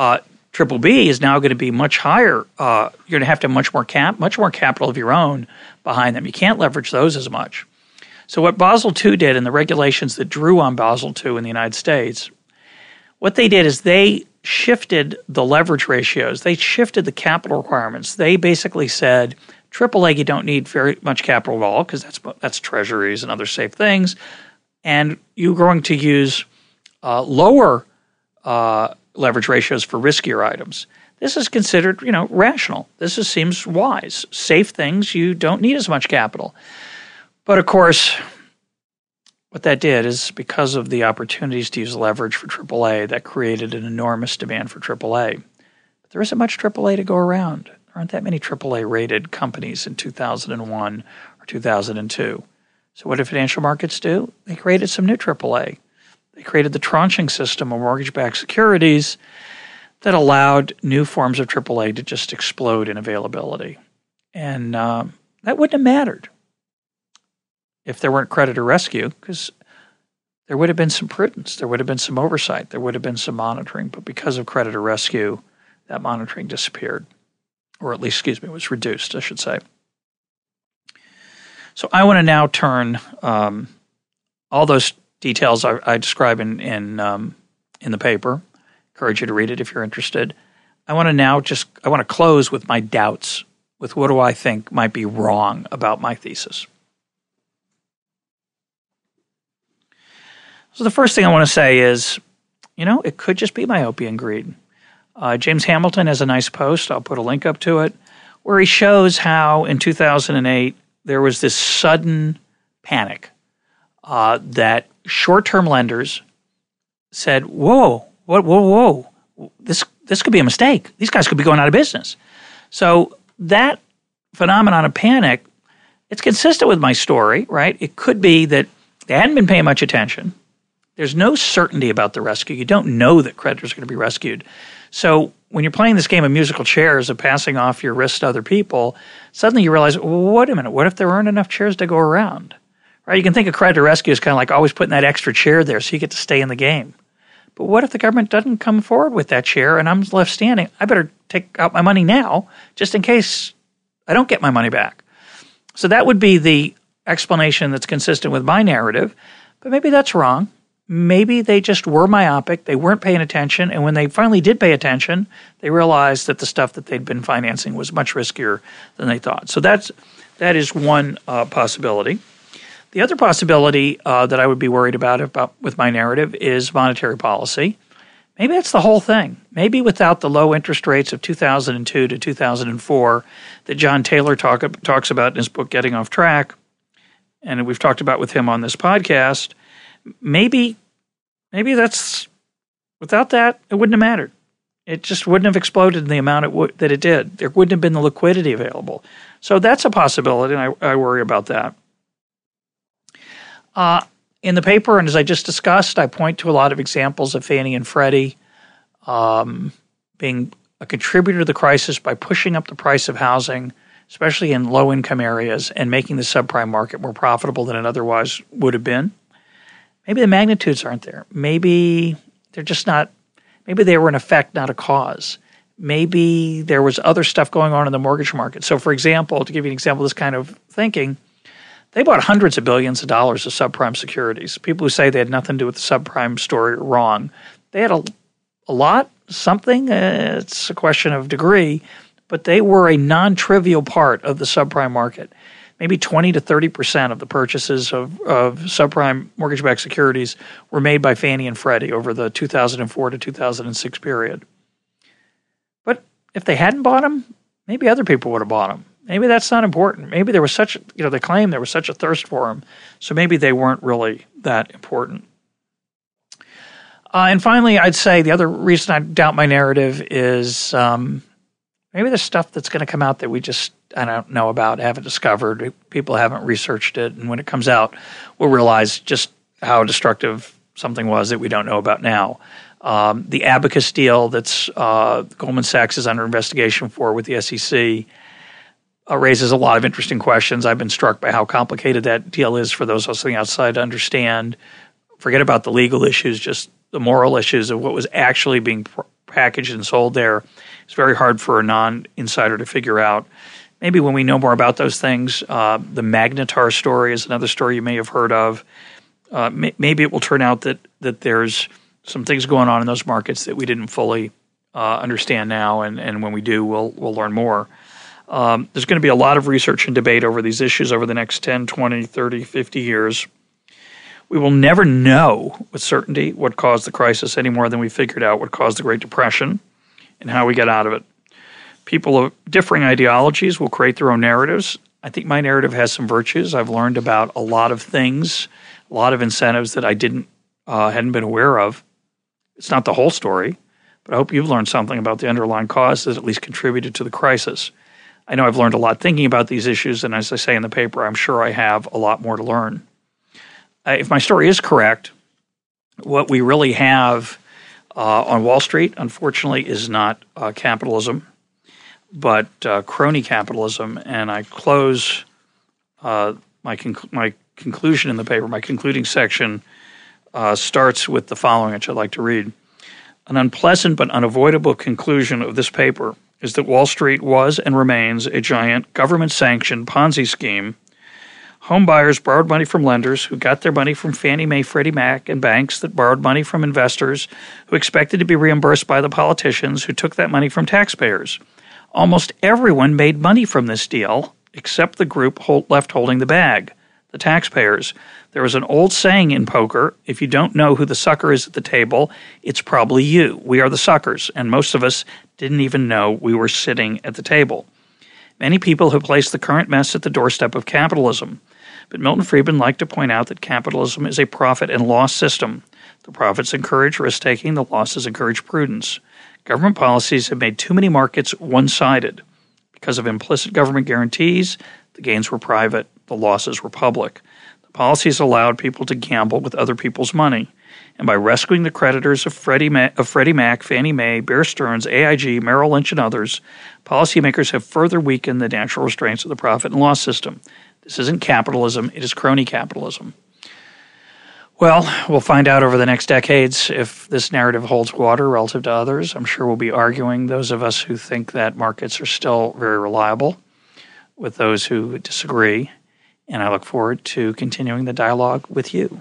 Uh, triple B is now going to be much higher. Uh, you're going to have to have much more, cap- much more capital of your own behind them. You can't leverage those as much. So what Basel two did and the regulations that drew on Basel two in the United States, what they did is they shifted the leverage ratios. They shifted the capital requirements. They basically said triple A, you don't need very much capital at all because that's that's treasuries and other safe things. And you're going to use uh, lower uh, leverage ratios for riskier items. This is considered, you know, rational. This is, seems wise. Safe things, you don't need as much capital. But, of course, what that did is because of the opportunities to use leverage for triple A, that created an enormous demand for triple A. But there isn't much triple A to go around. There aren't that many triple A rated companies in two thousand one or two thousand two. So what did financial markets do? They created some new triple A. They created the tranching system of mortgage-backed securities that allowed new forms of triple A to just explode in availability. And uh, that wouldn't have mattered if there weren't creditor rescue, because there would have been some prudence. There would have been some oversight. There would have been some monitoring. But because of creditor rescue, that monitoring disappeared, or at least, excuse me, was reduced, I should say. So I want to now turn um, all those details I, I describe in in, um, in the paper. I encourage you to read it if you're interested. I want to now just – I want to close with my doubts, with what do I think might be wrong about my thesis. So the first thing I want to say is, you know, it could just be myopia and greed. Uh, James Hamilton has a nice post. I'll put a link up to it where he shows how in two thousand eight there was this sudden panic uh, that short-term lenders said, whoa, whoa, whoa, whoa, this, this could be a mistake. These guys could be going out of business. So that phenomenon of panic, it's consistent with my story, right? It could be that they hadn't been paying much attention. There's no certainty about the rescue. You don't know that creditors are going to be rescued. So when you're playing this game of musical chairs of passing off your risk to other people, suddenly you realize, well, wait a minute, what if there aren't enough chairs to go around? Right? You can think of creditor rescue as kind of like always putting that extra chair there so you get to stay in the game. But what if the government doesn't come forward with that share and I'm left standing? I better take out my money now just in case I don't get my money back. So that would be the explanation that's consistent with my narrative. But maybe that's wrong. Maybe they just were myopic. They weren't paying attention. And when they finally did pay attention, they realized that the stuff that they'd been financing was much riskier than they thought. So that's that is one uh, possibility. The other possibility uh, that I would be worried about, about with my narrative is monetary policy. Maybe that's the whole thing. Maybe without the low interest rates of two thousand two to two thousand four that John Taylor talk, talks about in his book Getting Off Track, and we've talked about with him on this podcast, maybe maybe that's – without that, it wouldn't have mattered. It just wouldn't have exploded in the amount it w- that it did. There wouldn't have been the liquidity available. So that's a possibility, and I, I worry about that. Uh, in the paper, and as I just discussed, I point to a lot of examples of Fannie and Freddie um, being a contributor to the crisis by pushing up the price of housing, especially in low-income areas, and making the subprime market more profitable than it otherwise would have been. Maybe the magnitudes aren't there. Maybe they're just not – maybe they were an effect, not a cause. Maybe there was other stuff going on in the mortgage market. So, for example, to give you an example of this kind of thinking, they bought hundreds of billions of dollars of subprime securities. People who say they had nothing to do with the subprime story are wrong. They had a, a lot, something. Uh, it's a question of degree, but they were a non-trivial part of the subprime market. Maybe twenty to thirty percent of the purchases of, of subprime mortgage-backed securities were made by Fannie and Freddie over the two thousand four to two thousand six period. But if they hadn't bought them, maybe other people would have bought them. Maybe that's not important. Maybe there was such – you know, they claim there was such a thirst for them, so maybe they weren't really that important. Uh, and finally, I'd say the other reason I doubt my narrative is um, maybe there's stuff that's going to come out that we just – I don't know about, haven't discovered, people haven't researched it, and when it comes out, we'll realize just how destructive something was that we don't know about now. Um, the Abacus deal that's uh, Goldman Sachs is under investigation for with the S E C uh, raises a lot of interesting questions. I've been struck by how complicated that deal is for those listening outside to understand. Forget about the legal issues, just the moral issues of what was actually being pr- packaged and sold there. It's very hard for a non-insider to figure out. Maybe when we know more about those things, uh, the Magnetar story is another story you may have heard of. Uh, may, maybe it will turn out that that there's some things going on in those markets that we didn't fully uh, understand now, and, and when we do, we'll we'll learn more. Um, there's going to be a lot of research and debate over these issues over the next ten, twenty, thirty, fifty years. We will never know with certainty what caused the crisis any more than we figured out what caused the Great Depression and how we got out of it. People of differing ideologies will create their own narratives. I think my narrative has some virtues. I've learned about a lot of things, a lot of incentives that I didn't uh, hadn't been aware of. It's not the whole story, but I hope you've learned something about the underlying cause that at least contributed to the crisis. I know I've learned a lot thinking about these issues, and as I say in the paper, I'm sure I have a lot more to learn. Uh, if my story is correct, what we really have uh, on Wall Street, unfortunately, is not uh, capitalism, but uh, crony capitalism. And I close uh, my conc- my conclusion in the paper, my concluding section uh, starts with the following, which I'd like to read. An unpleasant but unavoidable conclusion of this paper is that Wall Street was and remains a giant government-sanctioned Ponzi scheme. Home buyers borrowed money from lenders who got their money from Fannie Mae, Freddie Mac, and banks that borrowed money from investors who expected to be reimbursed by the politicians who took that money from taxpayers. Almost everyone made money from this deal except the group left holding the bag, the taxpayers. There is an old saying in poker, if you don't know who the sucker is at the table, it's probably you. We are the suckers, and most of us didn't even know we were sitting at the table. Many people have placed the current mess at the doorstep of capitalism, but Milton Friedman liked to point out that capitalism is a profit and loss system. The profits encourage risk-taking, the losses encourage prudence. Government policies have made too many markets one-sided. Because of implicit government guarantees, the gains were private, the losses were public. The policies allowed people to gamble with other people's money. And by rescuing the creditors of Freddie Ma- of Freddie Mac, Fannie Mae, Bear Stearns, A I G, Merrill Lynch, and others, policymakers have further weakened the natural restraints of the profit and loss system. This isn't capitalism, it is crony capitalism. Well, we'll find out over the next decades if this narrative holds water relative to others. I'm sure we'll be arguing, those of us who think that markets are still very reliable, with those who disagree. And I look forward to continuing the dialogue with you.